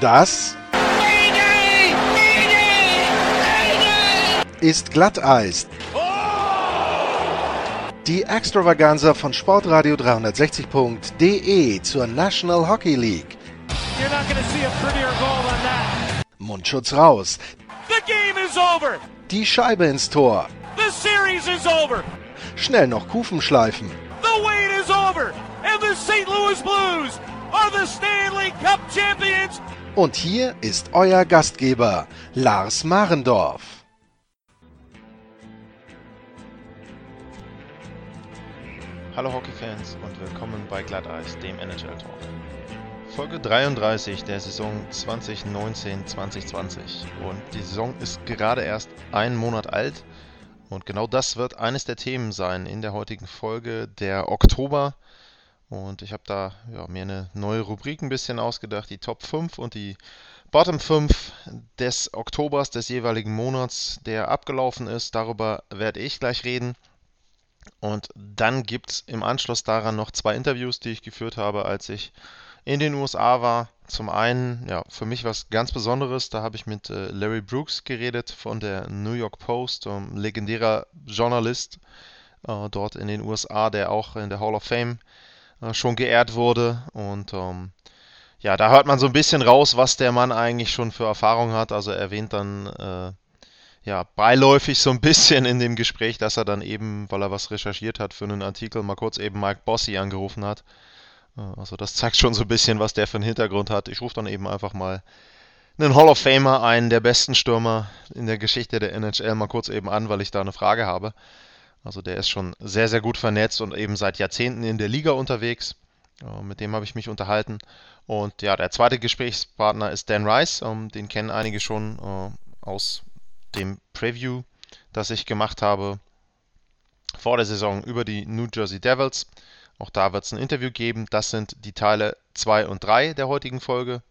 Das ist Glatteis. Die Extravaganza von sportradio360.de zur National Hockey League. Mundschutz raus. The game is over. Die Scheibe ins Tor. The series is over. Schnell noch Kufen schleifen. The wait is over. And the St. Louis Blues are the Stanley Cup champions. Und hier ist euer Gastgeber, Lars Marendorf. Hallo Hockeyfans und willkommen bei Glatteis, dem NHL Talk. Folge 33 der Saison 2019-2020. Und die Saison ist gerade erst einen Monat alt. Und genau das wird eines der Themen sein in der heutigen Folge, der Oktober. Und ich habe da mir eine neue Rubrik ein bisschen ausgedacht, die Top 5 und die Bottom 5 des Oktobers, des jeweiligen Monats, der abgelaufen ist. Darüber werde ich gleich reden. Und dann gibt es im Anschluss daran noch zwei Interviews, die ich geführt habe, als ich in den USA war. Zum einen, für mich was ganz Besonderes, da habe ich mit Larry Brooks geredet von der New York Post, legendärer Journalist dort in den USA, der auch in der Hall of Fame schon geehrt wurde. Und da hört man so ein bisschen raus, was der Mann eigentlich schon für Erfahrung hat. Also er erwähnt dann beiläufig so ein bisschen in dem Gespräch, dass er dann eben, weil er was recherchiert hat für einen Artikel, mal kurz eben Mike Bossy angerufen hat. Also das zeigt schon so ein bisschen, was der für einen Hintergrund hat. Ich rufe dann eben einfach mal einen Hall of Famer, einen der besten Stürmer in der Geschichte der NHL, mal kurz eben an, weil ich da eine Frage habe. Also der ist schon sehr, sehr gut vernetzt und eben seit Jahrzehnten in der Liga unterwegs. Mit dem habe ich mich unterhalten. Und der zweite Gesprächspartner ist Dan Rice. Den kennen einige schon aus dem Preview, das ich gemacht habe vor der Saison über die New Jersey Devils. Auch da wird es ein Interview geben. Das sind die Teile 2 und 3 der heutigen Folge.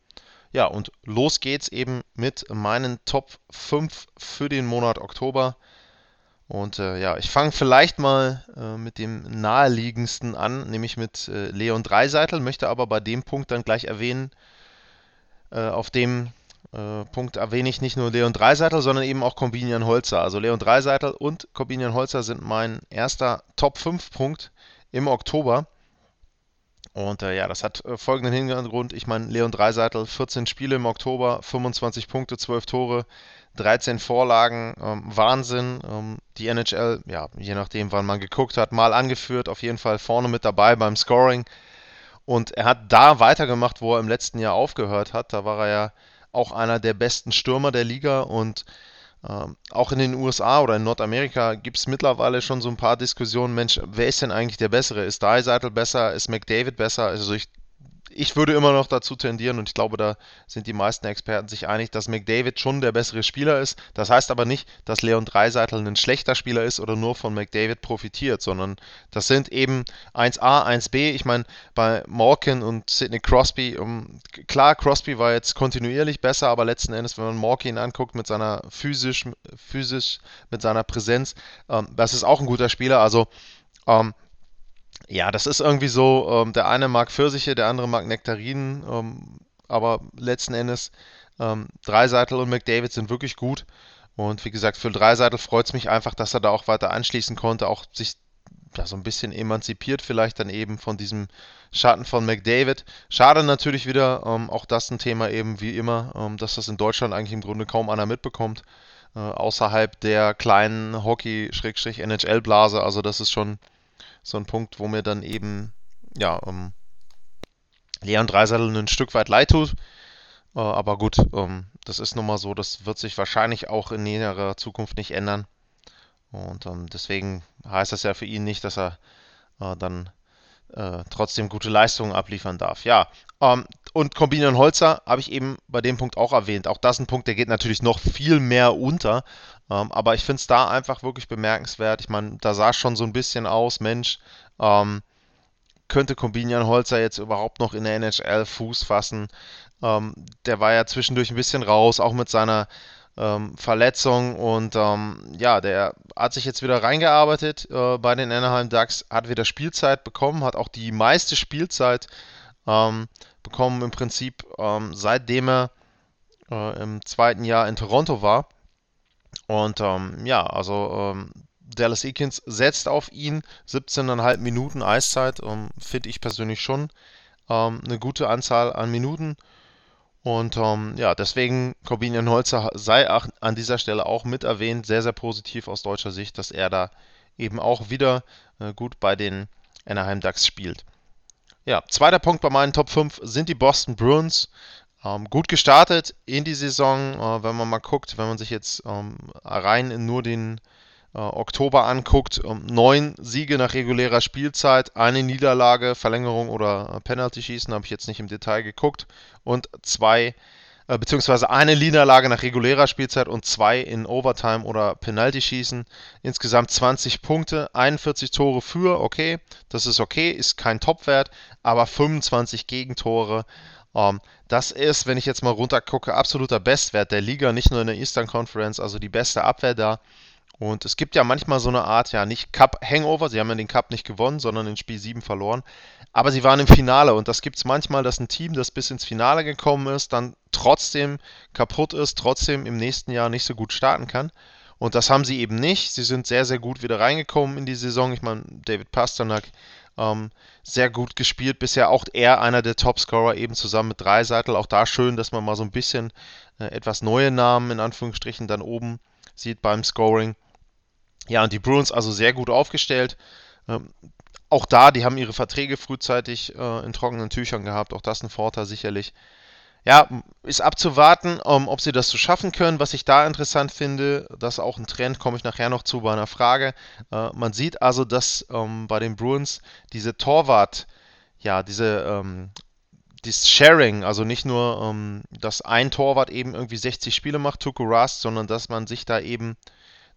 Ja, und los geht's eben mit meinen Top 5 für den Monat Oktober. Und ich fange vielleicht mal mit dem naheliegendsten an, nämlich mit Leon Draisaitl. Möchte aber bei dem Punkt dann gleich erwähnen, auf dem Punkt erwähne ich nicht nur Leon Draisaitl, sondern eben auch Korbinian Holzer. Also Leon Draisaitl und Korbinian Holzer sind mein erster Top-5-Punkt im Oktober. Und das hat folgenden Hintergrund. Ich meine, Leon Draisaitl, 14 Spiele im Oktober, 25 Punkte, 12 Tore, 13 Vorlagen, Wahnsinn. Die NHL, je nachdem, wann man geguckt hat, mal angeführt, auf jeden Fall vorne mit dabei beim Scoring. Und er hat da weitergemacht, wo er im letzten Jahr aufgehört hat. Da war er ja auch einer der besten Stürmer der Liga und auch in den USA oder in Nordamerika gibt es mittlerweile schon so ein paar Diskussionen, Mensch, wer ist denn eigentlich der Bessere? Ist Draisaitl besser? Ist McDavid besser? Also ich würde immer noch dazu tendieren und ich glaube, da sind die meisten Experten sich einig, dass McDavid schon der bessere Spieler ist. Das heißt aber nicht, dass Leon Draisaitl ein schlechter Spieler ist oder nur von McDavid profitiert, sondern das sind eben 1A, 1B. Ich meine, bei Malkin und Sidney Crosby, klar, Crosby war jetzt kontinuierlich besser, aber letzten Endes, wenn man Malkin anguckt mit seiner physisch mit seiner Präsenz, das ist auch ein guter Spieler, also das ist irgendwie so, der eine mag Pfirsiche, der andere mag Nektarinen, aber letzten Endes Draisaitl und McDavid sind wirklich gut und wie gesagt, für Draisaitl freut es mich einfach, dass er da auch weiter anschließen konnte, auch sich so ein bisschen emanzipiert vielleicht dann eben von diesem Schatten von McDavid. Schade natürlich wieder, auch das ein Thema eben wie immer, dass das in Deutschland eigentlich im Grunde kaum einer mitbekommt, außerhalb der kleinen Hockey-NHL-Blase, also das ist schon so ein Punkt, wo mir dann eben Leon Draisaitl ein Stück weit leid tut. Aber gut, das ist nun mal so, das wird sich wahrscheinlich auch in näherer Zukunft nicht ändern. Und deswegen heißt das ja für ihn nicht, dass er dann trotzdem gute Leistungen abliefern darf. Ja, und Korbinian Holzer habe ich eben bei dem Punkt auch erwähnt. Auch das ist ein Punkt, der geht natürlich noch viel mehr unter. Aber ich finde es da einfach wirklich bemerkenswert. Ich meine, da sah es schon so ein bisschen aus, Mensch, könnte Korbinian Holzer jetzt überhaupt noch in der NHL Fuß fassen? Der war ja zwischendurch ein bisschen raus, auch mit seiner Verletzung. Und der hat sich jetzt wieder reingearbeitet bei den Anaheim Ducks, hat wieder Spielzeit bekommen, hat auch die meiste Spielzeit bekommen im Prinzip, seitdem er im zweiten Jahr in Toronto war. Und Dallas Eakins setzt auf ihn, 17,5 Minuten Eiszeit, finde ich persönlich schon eine gute Anzahl an Minuten. Und deswegen Korbinian Holzer sei an dieser Stelle auch mit erwähnt, sehr, sehr positiv aus deutscher Sicht, dass er da eben auch wieder gut bei den Anaheim Ducks spielt. Ja, zweiter Punkt bei meinen Top 5 sind die Boston Bruins. Gut gestartet in die Saison, wenn man mal guckt, wenn man sich jetzt rein in nur den Oktober anguckt, 9 Siege nach regulärer Spielzeit, eine Niederlage, Verlängerung oder Penalty-Schießen, habe ich jetzt nicht im Detail geguckt, und eine Niederlage nach regulärer Spielzeit und 2 in Overtime oder Penalty-Schießen, insgesamt 20 Punkte, 41 Tore für, okay, das ist okay, ist kein Topwert, aber 25 Gegentore, das ist, wenn ich jetzt mal runter gucke, absoluter Bestwert der Liga, nicht nur in der Eastern Conference, also die beste Abwehr da. Und es gibt ja manchmal so eine Art, ja, nicht Cup-Hangover, sie haben ja den Cup nicht gewonnen, sondern in Spiel 7 verloren, aber sie waren im Finale, und das gibt es manchmal, dass ein Team, das bis ins Finale gekommen ist, dann trotzdem kaputt ist, trotzdem im nächsten Jahr nicht so gut starten kann, und das haben sie eben nicht, sie sind sehr, sehr gut wieder reingekommen in die Saison, ich meine, David Pastrnak sehr gut gespielt, bisher auch er einer der Topscorer, eben zusammen mit Draisaitl, auch da schön, dass man mal so ein bisschen etwas neue Namen in Anführungsstrichen dann oben sieht beim Scoring. Ja, und die Bruins also sehr gut aufgestellt. Auch da, die haben ihre Verträge frühzeitig in trockenen Tüchern gehabt. Auch das ein Vorteil sicherlich. Ja, ist abzuwarten, ob sie das so schaffen können. Was ich da interessant finde, das ist auch ein Trend, komme ich nachher noch zu bei einer Frage. Man sieht also, dass bei den Bruins diese dieses Sharing, also nicht nur, dass ein Torwart eben irgendwie 60 Spiele macht, Tuukka Rask, sondern dass man sich da eben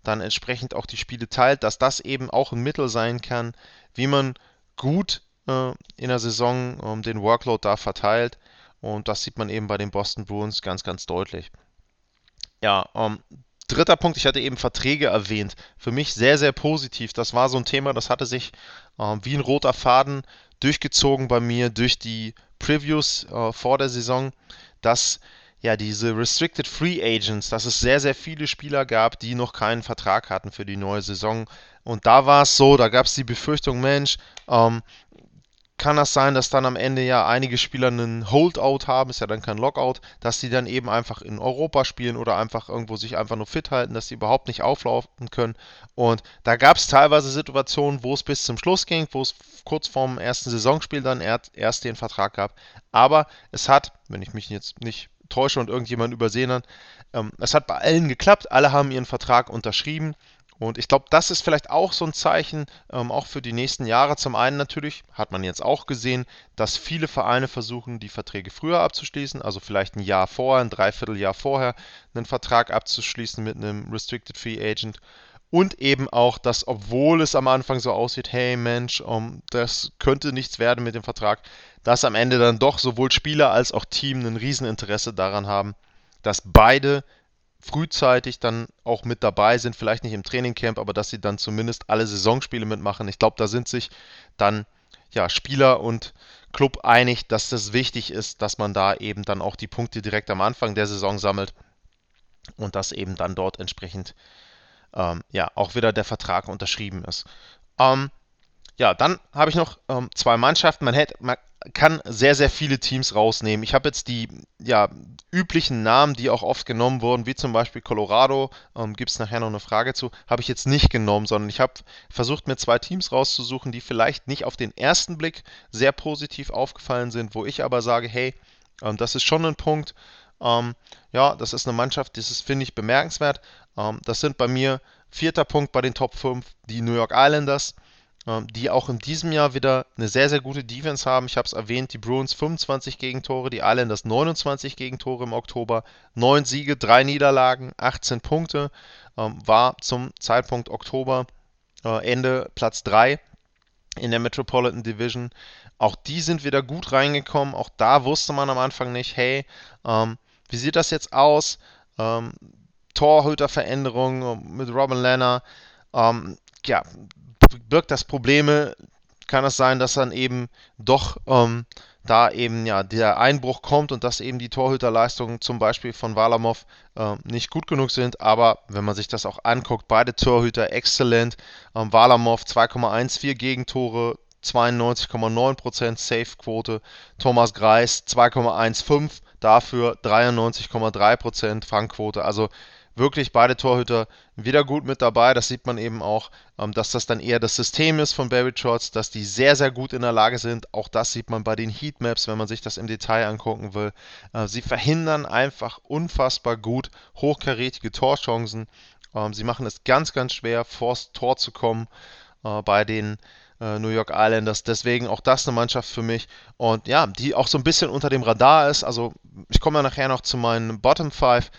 dann entsprechend auch die Spiele teilt, dass das eben auch ein Mittel sein kann, wie man gut in der Saison den Workload da verteilt, und das sieht man eben bei den Boston Bruins ganz, ganz deutlich. Ja, dritter Punkt, ich hatte eben Verträge erwähnt, für mich sehr, sehr positiv, das war so ein Thema, das hatte sich wie ein roter Faden durchgezogen bei mir durch die Previews vor der Saison, dass ja diese Restricted Free Agents, dass es sehr, sehr viele Spieler gab, die noch keinen Vertrag hatten für die neue Saison. Und da war es so, da gab es die Befürchtung, Mensch, kann das sein, dass dann am Ende ja einige Spieler einen Holdout haben, ist ja dann kein Lockout, dass die dann eben einfach in Europa spielen oder einfach irgendwo sich einfach nur fit halten, dass sie überhaupt nicht auflaufen können. Und da gab es teilweise Situationen, wo es bis zum Schluss ging, wo es kurz vorm ersten Saisonspiel dann erst den Vertrag gab. Aber es hat, wenn ich mich jetzt nicht täusche und irgendjemand übersehen hat, es hat bei allen geklappt, alle haben ihren Vertrag unterschrieben. Und ich glaube, das ist vielleicht auch so ein Zeichen, auch für die nächsten Jahre. Zum einen natürlich, hat man jetzt auch gesehen, dass viele Vereine versuchen, die Verträge früher abzuschließen, also vielleicht ein Jahr vorher, ein Dreivierteljahr vorher, einen Vertrag abzuschließen mit einem Restricted Free Agent. Und eben auch, dass, obwohl es am Anfang so aussieht, hey Mensch, das könnte nichts werden mit dem Vertrag, dass am Ende dann doch sowohl Spieler als auch Team ein Rieseninteresse daran haben, dass beide frühzeitig dann auch mit dabei sind, vielleicht nicht im Trainingcamp, aber dass sie dann zumindest alle Saisonspiele mitmachen. Ich glaube, da sind sich dann ja Spieler und Club einig, dass das wichtig ist, dass man da eben dann auch die Punkte direkt am Anfang der Saison sammelt und dass eben dann dort entsprechend auch wieder der Vertrag unterschrieben ist. Dann habe ich noch zwei Mannschaften. Man kann sehr, sehr viele Teams rausnehmen. Ich habe jetzt die üblichen Namen, die auch oft genommen wurden, wie zum Beispiel Colorado, gibt es nachher noch eine Frage zu, habe ich jetzt nicht genommen, sondern ich habe versucht, mir zwei Teams rauszusuchen, die vielleicht nicht auf den ersten Blick sehr positiv aufgefallen sind, wo ich aber sage, hey, das ist schon ein Punkt. Das ist eine Mannschaft, das ist, finde ich, bemerkenswert. Das sind bei mir, vierter Punkt bei den Top 5, die New York Islanders, die auch in diesem Jahr wieder eine sehr, sehr gute Defense haben. Ich habe es erwähnt, die Bruins 25 Gegentore, die Islanders 29 Gegentore im Oktober, 9 Siege, 3 Niederlagen, 18 Punkte, war zum Zeitpunkt Oktober Ende Platz 3 in der Metropolitan Division. Auch die sind wieder gut reingekommen, auch da wusste man am Anfang nicht, hey, wie sieht das jetzt aus? Torhüterveränderung mit Robin Lehner, birgt das Probleme, kann es sein, dass dann eben doch da eben ja der Einbruch kommt und dass eben die Torhüterleistungen zum Beispiel von Varlamov nicht gut genug sind. Aber wenn man sich das auch anguckt, beide Torhüter exzellent. Varlamov 2,14 Gegentore, 92,9% Safe-Quote. Thomas Greiß 2,15, dafür 93,3% Fangquote. Also wirklich beide Torhüter wieder gut mit dabei. Das sieht man eben auch, dass das dann eher das System ist von Barry Trotz, dass die sehr, sehr gut in der Lage sind. Auch das sieht man bei den Heatmaps, wenn man sich das im Detail angucken will. Sie verhindern einfach unfassbar gut hochkarätige Torchancen. Sie machen es ganz, ganz schwer, vors Tor zu kommen bei den New York Islanders, deswegen auch das eine Mannschaft für mich und ja, die auch so ein bisschen unter dem Radar ist, also ich komme ja nachher noch zu meinen Bottom 5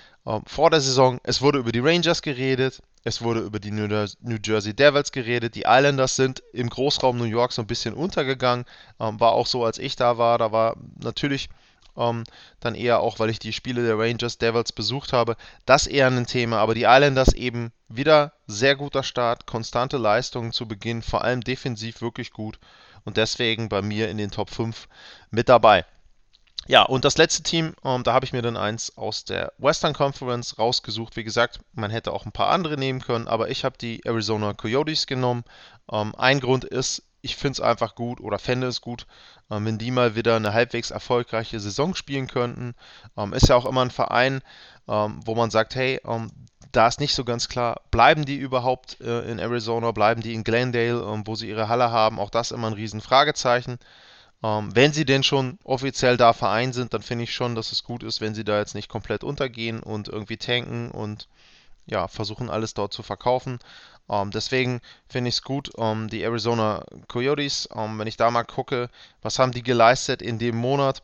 vor der Saison, es wurde über die Rangers geredet, es wurde über die New Jersey Devils geredet, die Islanders sind im Großraum New York so ein bisschen untergegangen, war auch so, als ich da war natürlich dann eher auch, weil ich die Spiele der Rangers Devils besucht habe, das eher ein Thema, aber die Islanders eben wieder sehr guter Start, konstante Leistungen zu Beginn, vor allem defensiv wirklich gut und deswegen bei mir in den Top 5 mit dabei. Ja, und das letzte Team, da habe ich mir dann eins aus der Western Conference rausgesucht. Wie gesagt, man hätte auch ein paar andere nehmen können, aber ich habe die Arizona Coyotes genommen. Ein Grund ist, ich finde es einfach gut oder fände es gut, wenn die mal wieder eine halbwegs erfolgreiche Saison spielen könnten. Ist ja auch immer ein Verein, wo man sagt, hey, da ist nicht so ganz klar, bleiben die überhaupt in Arizona, bleiben die in Glendale, wo sie ihre Halle haben. Auch das immer ein riesen Fragezeichen. Wenn sie denn schon offiziell da Verein sind, dann finde ich schon, dass es gut ist, wenn sie da jetzt nicht komplett untergehen und irgendwie tanken und ja, versuchen alles dort zu verkaufen. Deswegen finde ich es gut, die Arizona Coyotes, wenn ich da mal gucke, was haben die geleistet in dem Monat?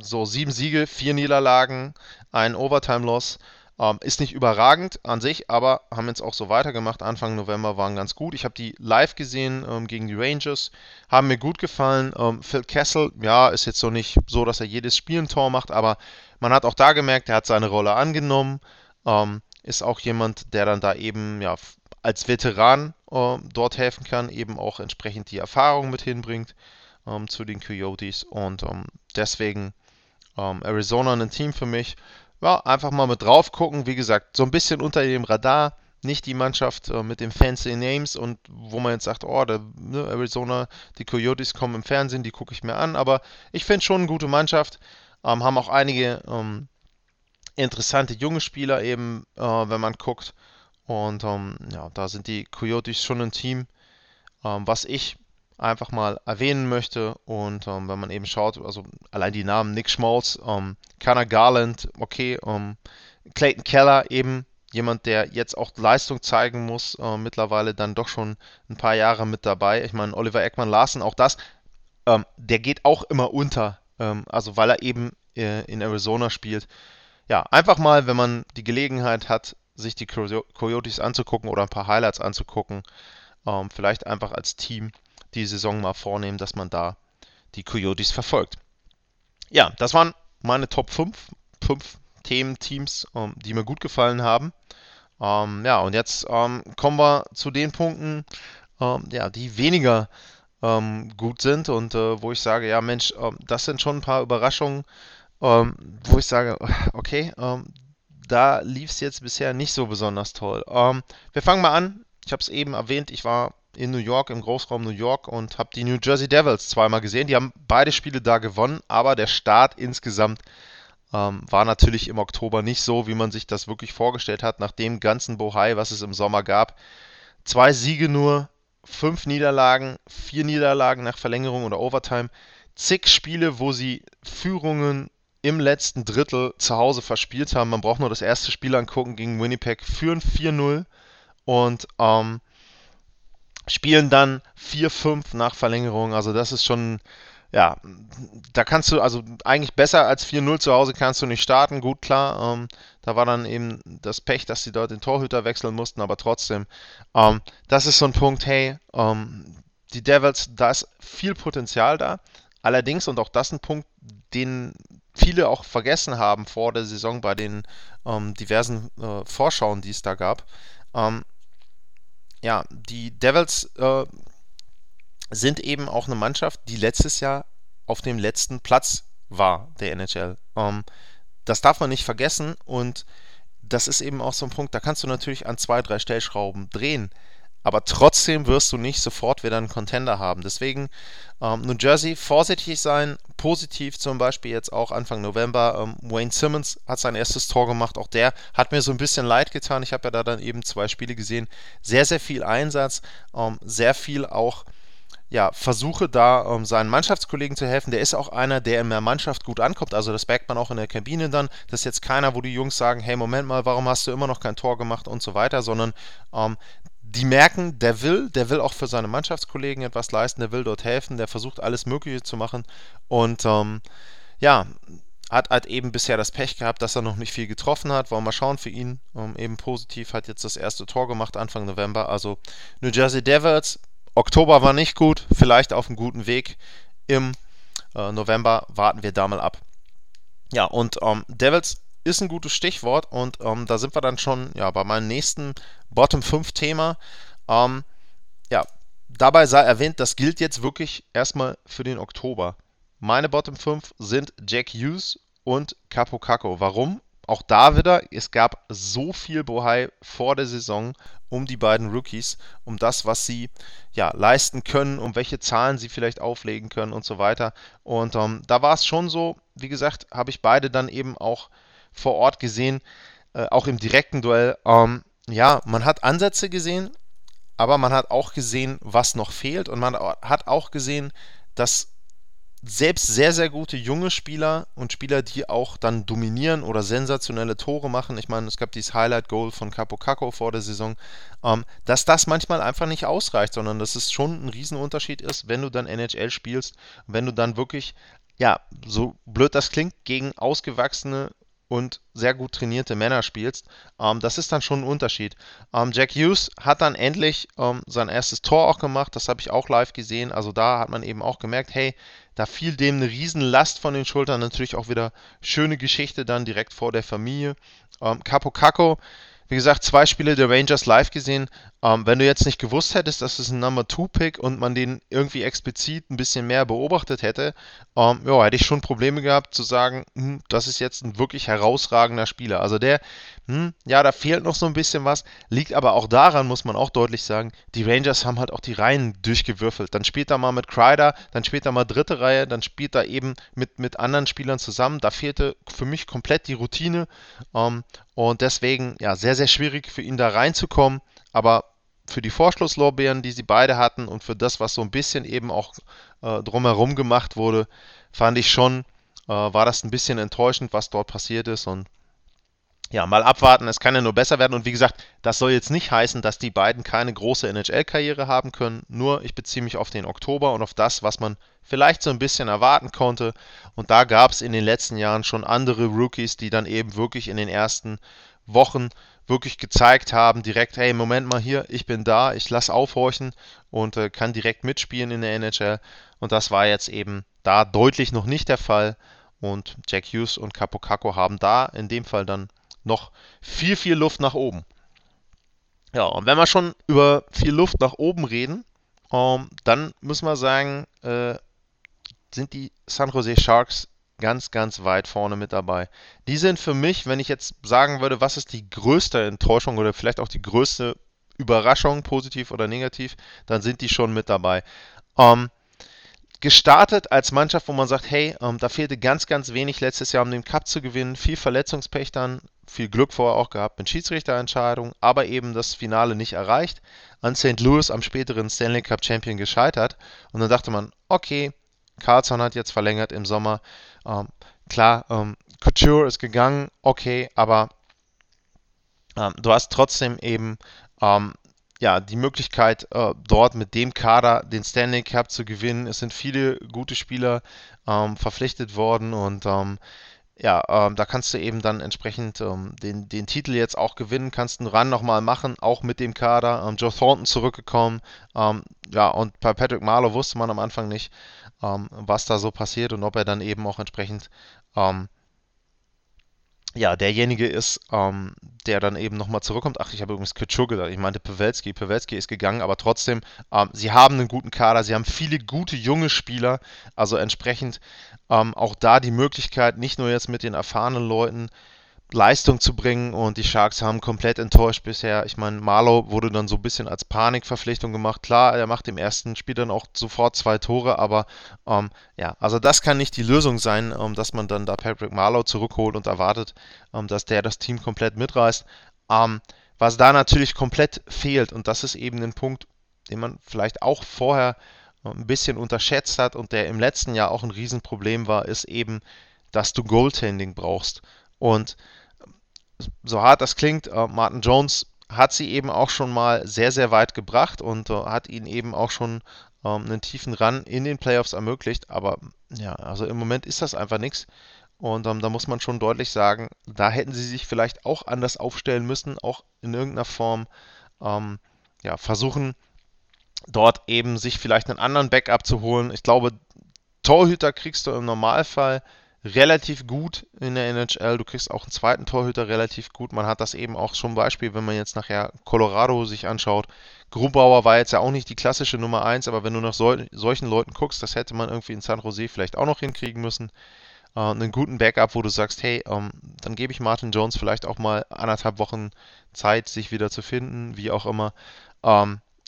So 7 Siege, 4 Niederlagen, ein Overtime-Loss. Ist nicht überragend an sich, aber haben jetzt auch so weitergemacht. Anfang November waren ganz gut. Ich habe die live gesehen gegen die Rangers, haben mir gut gefallen. Phil Kessel, ja, ist jetzt so nicht so, dass er jedes Spiel ein Tor macht, aber man hat auch da gemerkt, er hat seine Rolle angenommen. Ist auch jemand, der dann da eben ja, als Veteran dort helfen kann, eben auch entsprechend die Erfahrung mit hinbringt zu den Coyotes und deswegen Arizona ein Team für mich. Ja, einfach mal mit drauf gucken, wie gesagt, so ein bisschen unter dem Radar, nicht die Mannschaft mit den fancy Names und wo man jetzt sagt, oh, Arizona, die Coyotes kommen im Fernsehen, die gucke ich mir an, aber ich finde schon eine gute Mannschaft, haben auch einige interessante junge Spieler eben, wenn man guckt. Und ja, da sind die Coyotes schon ein Team, was ich einfach mal erwähnen möchte. Und wenn man eben schaut, also allein die Namen Nick Schmaltz, Connor Garland, okay, Clayton Keller eben, jemand, der jetzt auch Leistung zeigen muss, mittlerweile dann doch schon ein paar Jahre mit dabei. Ich meine, Oliver Ekman-Larsen, auch das, der geht auch immer unter, also weil er eben in Arizona spielt. Ja, einfach mal, wenn man die Gelegenheit hat, sich die Coyotes anzugucken oder ein paar Highlights anzugucken, vielleicht einfach als Team die Saison mal vornehmen, dass man da die Coyotes verfolgt. Ja, das waren meine Top 5 Themen, Teams, die mir gut gefallen haben. Ja, und jetzt kommen wir zu den Punkten, ja, die weniger gut sind und wo ich sage, ja Mensch, das sind schon ein paar Überraschungen, wo ich sage, okay, da lief es jetzt bisher nicht so besonders toll. Wir fangen mal an. Ich habe es eben erwähnt, ich war in New York, im Großraum New York und habe die New Jersey Devils zweimal gesehen. Die haben beide Spiele da gewonnen, aber der Start insgesamt war natürlich im Oktober nicht so, wie man sich das wirklich vorgestellt hat, nach dem ganzen Bohai, was es im Sommer gab. 2 Siege nur, 5 Niederlagen, 4 Niederlagen nach Verlängerung oder Overtime, zig Spiele, wo sie Führungen im letzten Drittel zu Hause verspielt haben. Man braucht nur das erste Spiel angucken gegen Winnipeg, führen 4-0 und spielen dann 4-5 nach Verlängerung. Also das ist schon, ja, da kannst du, also eigentlich besser als 4-0 zu Hause kannst du nicht starten. Gut, klar, da war dann eben das Pech, dass sie dort den Torhüter wechseln mussten, aber trotzdem, das ist so ein Punkt, hey, die Devils, da ist viel Potenzial da. Allerdings, und auch das ein Punkt, den viele auch vergessen haben vor der Saison bei den diversen Vorschauen, die es da gab. Ja, die Devils sind eben auch eine Mannschaft, die letztes Jahr auf dem letzten Platz war, der NHL. Das darf man nicht vergessen und das ist eben auch so ein Punkt, da kannst du natürlich an 2, 3 Stellschrauben drehen, aber trotzdem wirst du nicht sofort wieder einen Contender haben. Deswegen New Jersey vorsichtig sein, positiv zum Beispiel jetzt auch Anfang November. Wayne Simmons hat sein erstes Tor gemacht, auch der hat mir so ein bisschen leid getan. Ich habe ja da dann eben 2 Spiele gesehen, sehr, sehr viel Einsatz, sehr viel auch ja, versuche da, seinen Mannschaftskollegen zu helfen. Der ist auch einer, der in der Mannschaft gut ankommt. Also das merkt man auch in der Kabine dann. Das ist jetzt keiner, wo die Jungs sagen, hey, Moment mal, warum hast du immer noch kein Tor gemacht und so weiter, sondern die merken, der will auch für seine Mannschaftskollegen etwas leisten, der will dort helfen, der versucht alles Mögliche zu machen und hat eben bisher das Pech gehabt, dass er noch nicht viel getroffen hat. Wollen wir mal schauen für ihn. Eben positiv, hat jetzt das erste Tor gemacht Anfang November. Also New Jersey Devils, Oktober war nicht gut, vielleicht auf einem guten Weg. Im November warten wir da mal ab. Ja, und Devils ist ein gutes Stichwort und da sind wir dann schon ja, bei meinem nächsten Bottom-5-Thema. Dabei sei erwähnt, das gilt jetzt wirklich erstmal für den Oktober. Meine Bottom-5 sind Jack Hughes und Kaapo Kakko. Warum? Auch da wieder, es gab so viel Bohai vor der Saison um die beiden Rookies, um das, was sie ja, leisten können, um welche Zahlen sie vielleicht auflegen können und so weiter. Und da war es schon so, wie gesagt, habe ich beide dann eben auch vor Ort gesehen, auch im direkten Duell. Man hat Ansätze gesehen, aber man hat auch gesehen, was noch fehlt. Und man hat auch gesehen, dass selbst sehr, sehr gute junge Spieler und Spieler, die auch dann dominieren oder sensationelle Tore machen. Ich meine, es gab dieses Highlight-Goal von Kaapo Kakko vor der Saison, dass das manchmal einfach nicht ausreicht, sondern dass es schon ein Riesenunterschied ist, wenn du dann NHL spielst, wenn du dann wirklich, ja, so blöd das klingt, gegen ausgewachsene und sehr gut trainierte Männer spielst, das ist dann schon ein Unterschied. Jack Hughes hat dann endlich sein erstes Tor auch gemacht, das habe ich auch live gesehen, also da hat man eben auch gemerkt, hey, da fiel dem eine Riesenlast von den Schultern, natürlich auch wieder schöne Geschichte dann direkt vor der Familie. Kaapo Kakko, wie gesagt, 2 Spiele der Rangers live gesehen, wenn du jetzt nicht gewusst hättest, dass es ein Number-2-Pick und man den irgendwie explizit ein bisschen mehr beobachtet hätte, hätte ich schon Probleme gehabt zu sagen, das ist jetzt ein wirklich herausragender Spieler. Also der, da fehlt noch so ein bisschen was, liegt aber auch daran, muss man auch deutlich sagen, die Rangers haben halt auch die Reihen durchgewürfelt. Dann spielt er mal mit Kreider, dann spielt er mal dritte Reihe, dann spielt er eben mit anderen Spielern zusammen. Da fehlte für mich komplett die Routine und deswegen ja sehr, sehr schwierig für ihn da reinzukommen. Aber für die Vorschusslorbeeren, die sie beide hatten und für das, was so ein bisschen eben auch drumherum gemacht wurde, fand ich schon, war das ein bisschen enttäuschend, was dort passiert ist. Und ja, mal abwarten, es kann ja nur besser werden. Und wie gesagt, das soll jetzt nicht heißen, dass die beiden keine große NHL-Karriere haben können. Nur, ich beziehe mich auf den Oktober und auf das, was man vielleicht so ein bisschen erwarten konnte. Und da gab es in den letzten Jahren schon andere Rookies, die dann eben wirklich in den ersten Wochen wirklich gezeigt haben, direkt, hey, Moment mal hier, ich bin da, ich lass aufhorchen und kann direkt mitspielen in der NHL. Und das war jetzt eben da deutlich noch nicht der Fall. Und Jack Hughes und Kaapo Kakko haben da in dem Fall dann noch viel, viel Luft nach oben. Ja, und wenn wir schon über viel Luft nach oben reden, dann müssen wir sagen, sind die San Jose Sharks ganz, ganz weit vorne mit dabei. Die sind für mich, wenn ich jetzt sagen würde, was ist die größte Enttäuschung oder vielleicht auch die größte Überraschung, positiv oder negativ, dann sind die schon mit dabei. Gestartet als Mannschaft, wo man sagt, hey, da fehlte ganz, ganz wenig letztes Jahr, um den Cup zu gewinnen, viel Verletzungspech dann, viel Glück vorher auch gehabt mit Schiedsrichterentscheidungen, aber eben das Finale nicht erreicht, an St. Louis am späteren Stanley Cup Champion gescheitert und dann dachte man, okay, Carlson hat jetzt verlängert im Sommer. Couture ist gegangen, okay, aber du hast trotzdem eben die Möglichkeit, dort mit dem Kader den Stanley Cup zu gewinnen. Es sind viele gute Spieler verpflichtet worden und da kannst du eben dann entsprechend den Titel jetzt auch gewinnen, kannst einen Run nochmal machen, auch mit dem Kader. Joe Thornton zurückgekommen, und bei Patrick Marleau wusste man am Anfang nicht, was da so passiert und ob er dann eben auch entsprechend ja, derjenige ist, der dann eben nochmal zurückkommt. Ach, ich habe übrigens Kutschuk gesagt, ich meinte Pavelski. Pavelski ist gegangen, aber trotzdem, sie haben einen guten Kader, sie haben viele gute junge Spieler, also entsprechend auch da die Möglichkeit, nicht nur jetzt mit den erfahrenen Leuten Leistung zu bringen, und die Sharks haben komplett enttäuscht bisher. Ich meine, Marleau wurde dann so ein bisschen als Panikverpflichtung gemacht. Klar, er macht im ersten Spiel dann auch sofort 2 Tore, aber ja, also das kann nicht die Lösung sein, dass man dann da Patrick Marleau zurückholt und erwartet, dass der das Team komplett mitreißt. Was da natürlich komplett fehlt, und das ist eben ein Punkt, den man vielleicht auch vorher ein bisschen unterschätzt hat und der im letzten Jahr auch ein Riesenproblem war, ist eben, dass du Goaltending brauchst. Und so hart das klingt, Martin Jones hat sie eben auch schon mal sehr, sehr weit gebracht und hat ihnen eben auch schon einen tiefen Run in den Playoffs ermöglicht. Aber ja, also im Moment ist das einfach nichts. Und da muss man schon deutlich sagen, da hätten sie sich vielleicht auch anders aufstellen müssen, auch in irgendeiner Form ja, versuchen, dort eben sich vielleicht einen anderen Backup zu holen. Ich glaube, Torhüter kriegst du im Normalfall relativ gut in der NHL, du kriegst auch einen zweiten Torhüter relativ gut, man hat das eben auch schon Beispiel, wenn man jetzt nachher Colorado sich anschaut, Grubauer war jetzt ja auch nicht die klassische Nummer 1, aber wenn du nach solchen Leuten guckst, das hätte man irgendwie in San Jose vielleicht auch noch hinkriegen müssen, einen guten Backup, wo du sagst, hey, dann gebe ich Martin Jones vielleicht auch mal 1,5 Wochen Zeit, sich wieder zu finden, wie auch immer,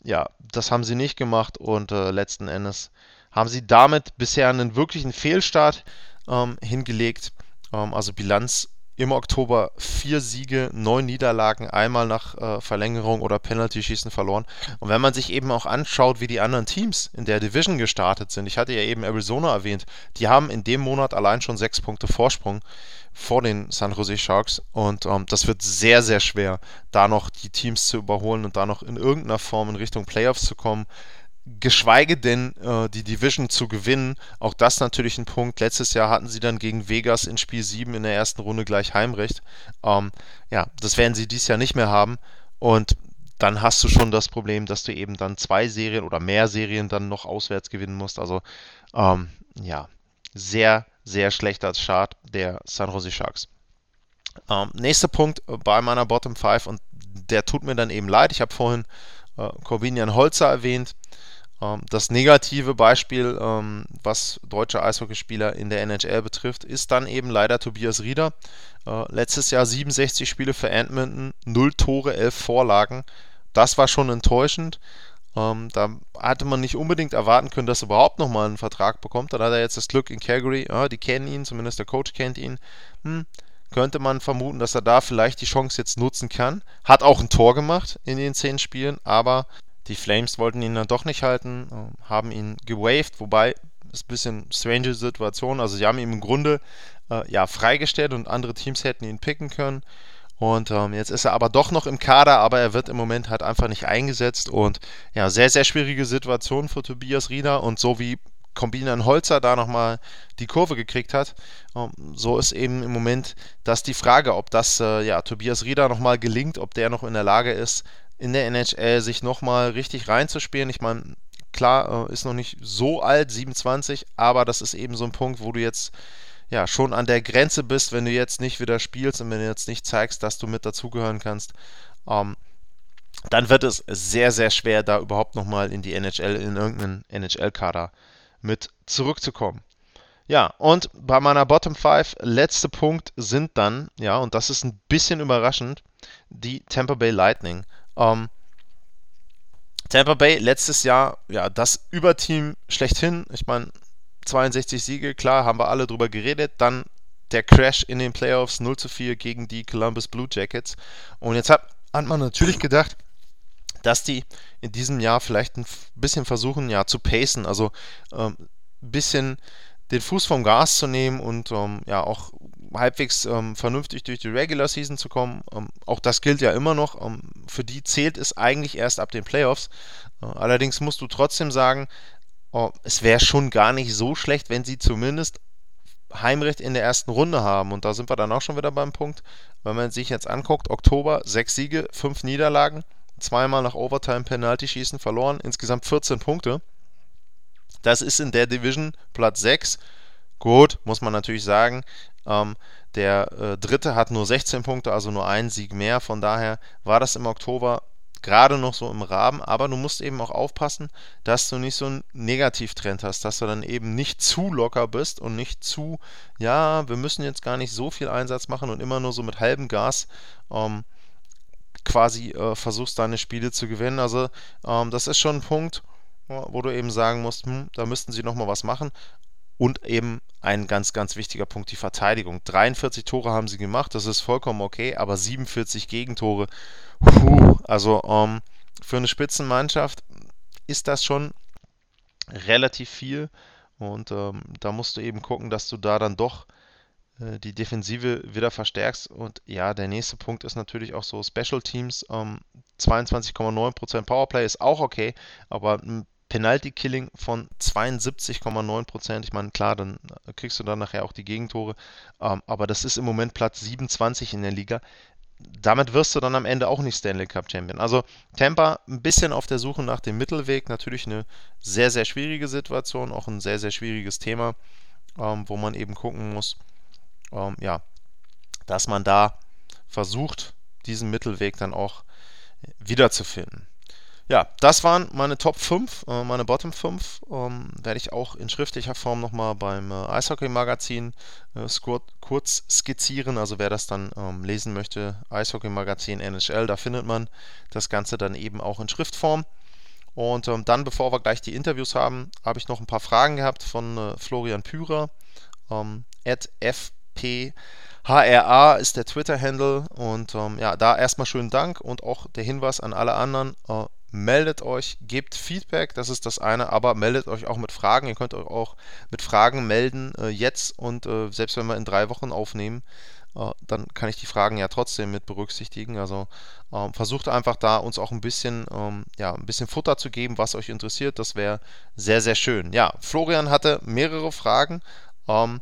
ja, das haben sie nicht gemacht und letzten Endes haben sie damit bisher einen wirklichen Fehlstart hingelegt. Also Bilanz im Oktober 4 Siege, 9 Niederlagen, einmal nach Verlängerung oder Penalty-Schießen verloren. Und wenn man sich eben auch anschaut, wie die anderen Teams in der Division gestartet sind, ich hatte ja eben Arizona erwähnt, die haben in dem Monat allein schon 6 Punkte Vorsprung vor den San Jose Sharks und das wird sehr, sehr schwer, da noch die Teams zu überholen und da noch in irgendeiner Form in Richtung Playoffs zu kommen. Geschweige denn, die Division zu gewinnen, auch das natürlich ein Punkt. Letztes Jahr hatten sie dann gegen Vegas in Spiel 7 in der ersten Runde gleich Heimrecht. Ja, das werden sie dieses Jahr nicht mehr haben und dann hast du schon das Problem, dass du eben dann 2 Serien oder mehr Serien dann noch auswärts gewinnen musst. Also ja, sehr, sehr schlechter Start der San Jose Sharks. Nächster Punkt bei meiner Bottom 5 und der tut mir dann eben leid. Ich habe vorhin Korbinian Holzer erwähnt. Das negative Beispiel, was deutsche Eishockeyspieler in der NHL betrifft, ist dann eben leider Tobias Rieder. Letztes Jahr 67 Spiele für Edmonton, 0 Tore, 11 Vorlagen. Das war schon enttäuschend. Da hatte man nicht unbedingt erwarten können, dass er überhaupt nochmal einen Vertrag bekommt. Dann hat er jetzt das Glück in Calgary. Ja, die kennen ihn, zumindest der Coach kennt ihn. Könnte man vermuten, dass er da vielleicht die Chance jetzt nutzen kann. Hat auch ein Tor gemacht in den 10 Spielen, aber die Flames wollten ihn dann doch nicht halten, haben ihn gewaved, wobei es ein bisschen strange Situation, also sie haben ihn im Grunde ja, freigestellt und andere Teams hätten ihn picken können und jetzt ist er aber doch noch im Kader, aber er wird im Moment halt einfach nicht eingesetzt und ja, sehr, sehr schwierige Situation für Tobias Rieder und so wie Korbinian Holzer da nochmal die Kurve gekriegt hat, so ist eben im Moment das die Frage, ob das ja, Tobias Rieder nochmal gelingt, ob der noch in der Lage ist, in der NHL sich nochmal richtig reinzuspielen. Ich meine, klar, ist noch nicht so alt, 27, aber das ist eben so ein Punkt, wo du jetzt ja schon an der Grenze bist, wenn du jetzt nicht wieder spielst und wenn du jetzt nicht zeigst, dass du mit dazugehören kannst, dann wird es sehr, sehr schwer, da überhaupt nochmal in die NHL, in irgendeinen NHL-Kader mit zurückzukommen. Ja, und bei meiner Bottom 5, letzte Punkt sind dann, ja, und das ist ein bisschen überraschend, die Tampa Bay Lightning. Tampa Bay letztes Jahr, ja, das Überteam schlechthin, ich meine 62 Siege, klar, haben wir alle drüber geredet, dann der Crash in den Playoffs 0-4 gegen die Columbus Blue Jackets und jetzt hat man natürlich gedacht, dass die in diesem Jahr vielleicht ein bisschen versuchen, ja, zu pacen, also ein bisschen den Fuß vom Gas zu nehmen und ja auch halbwegs vernünftig durch die Regular Season zu kommen. Auch das gilt ja immer noch. Für die zählt es eigentlich erst ab den Playoffs. Allerdings musst du trotzdem sagen, es wäre schon gar nicht so schlecht, wenn sie zumindest Heimrecht in der ersten Runde haben. Und da sind wir dann auch schon wieder beim Punkt. Wenn man sich jetzt anguckt, Oktober, 6 Siege, 5 Niederlagen, 2-mal nach Overtime Penalty-Schießen verloren, insgesamt 14 Punkte. Das ist in der Division Platz 6. Gut, muss man natürlich sagen, Der Dritte hat nur 16 Punkte, also nur einen Sieg mehr. Von daher war das im Oktober gerade noch so im Rahmen, aber du musst eben auch aufpassen, dass du nicht so einen Negativtrend hast, dass du dann eben nicht zu locker bist und nicht zu, ja, wir müssen jetzt gar nicht so viel Einsatz machen und immer nur so mit halbem Gas versuchst, deine Spiele zu gewinnen. Also das ist schon ein Punkt, wo du eben sagen musst, da müssten sie nochmal was machen. Und eben ein ganz, ganz wichtiger Punkt, die Verteidigung. 43 Tore haben sie gemacht, das ist vollkommen okay, aber 47 Gegentore, für eine Spitzenmannschaft ist das schon relativ viel. Und da musst du eben gucken, dass du da dann doch die Defensive wieder verstärkst. Und ja, der nächste Punkt ist natürlich auch so Special Teams. 22,9% Powerplay ist auch okay, aber Penalty-Killing von 72,9%. Ich meine, klar, dann kriegst du dann nachher auch die Gegentore. Aber das ist im Moment Platz 27 in der Liga. Damit wirst du dann am Ende auch nicht Stanley Cup Champion. Also Tampa ein bisschen auf der Suche nach dem Mittelweg. Natürlich eine sehr, sehr schwierige Situation. Auch ein sehr, sehr schwieriges Thema, wo man eben gucken muss, dass man da versucht, diesen Mittelweg dann auch wiederzufinden. Ja, das waren meine Top 5, meine Bottom 5. Werde ich auch in schriftlicher Form nochmal beim Eishockey-Magazin kurz skizzieren. Also wer das dann lesen möchte, Eishockey-Magazin NHL, da findet man das Ganze dann eben auch in Schriftform. Und dann, bevor wir gleich die Interviews haben, habe ich noch ein paar Fragen gehabt von Florian Pürer. @fphra ist der Twitter-Handle. Und da erstmal schönen Dank und auch der Hinweis an alle anderen. Meldet euch, gebt Feedback, das ist das eine, aber meldet euch auch mit Fragen. Ihr könnt euch auch mit Fragen melden jetzt und selbst wenn wir in 3 Wochen aufnehmen, dann kann ich die Fragen ja trotzdem mit berücksichtigen. Also versucht einfach da uns auch ein bisschen Futter zu geben, was euch interessiert. Das wäre sehr, sehr schön. Ja, Florian hatte mehrere Fragen eine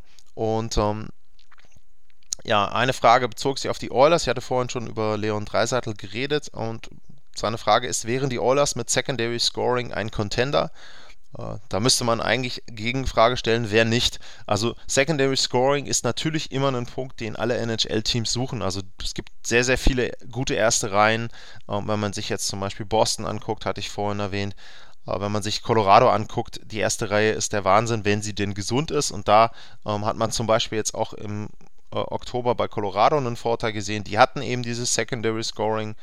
Frage bezog sich auf die Oilers. Ich hatte vorhin schon über Leon Draisaitl geredet und seine Frage ist, wären die Oilers mit Secondary Scoring ein Contender? Da müsste man eigentlich Gegenfrage stellen, wer nicht. Also Secondary Scoring ist natürlich immer ein Punkt, den alle NHL-Teams suchen. Also es gibt sehr, sehr viele gute erste Reihen. Wenn man sich jetzt zum Beispiel Boston anguckt, hatte ich vorhin erwähnt. Wenn man sich Colorado anguckt, die erste Reihe ist der Wahnsinn, wenn sie denn gesund ist. Und da hat man zum Beispiel jetzt auch im Oktober bei Colorado einen Vorteil gesehen. Die hatten eben dieses Secondary Scoring.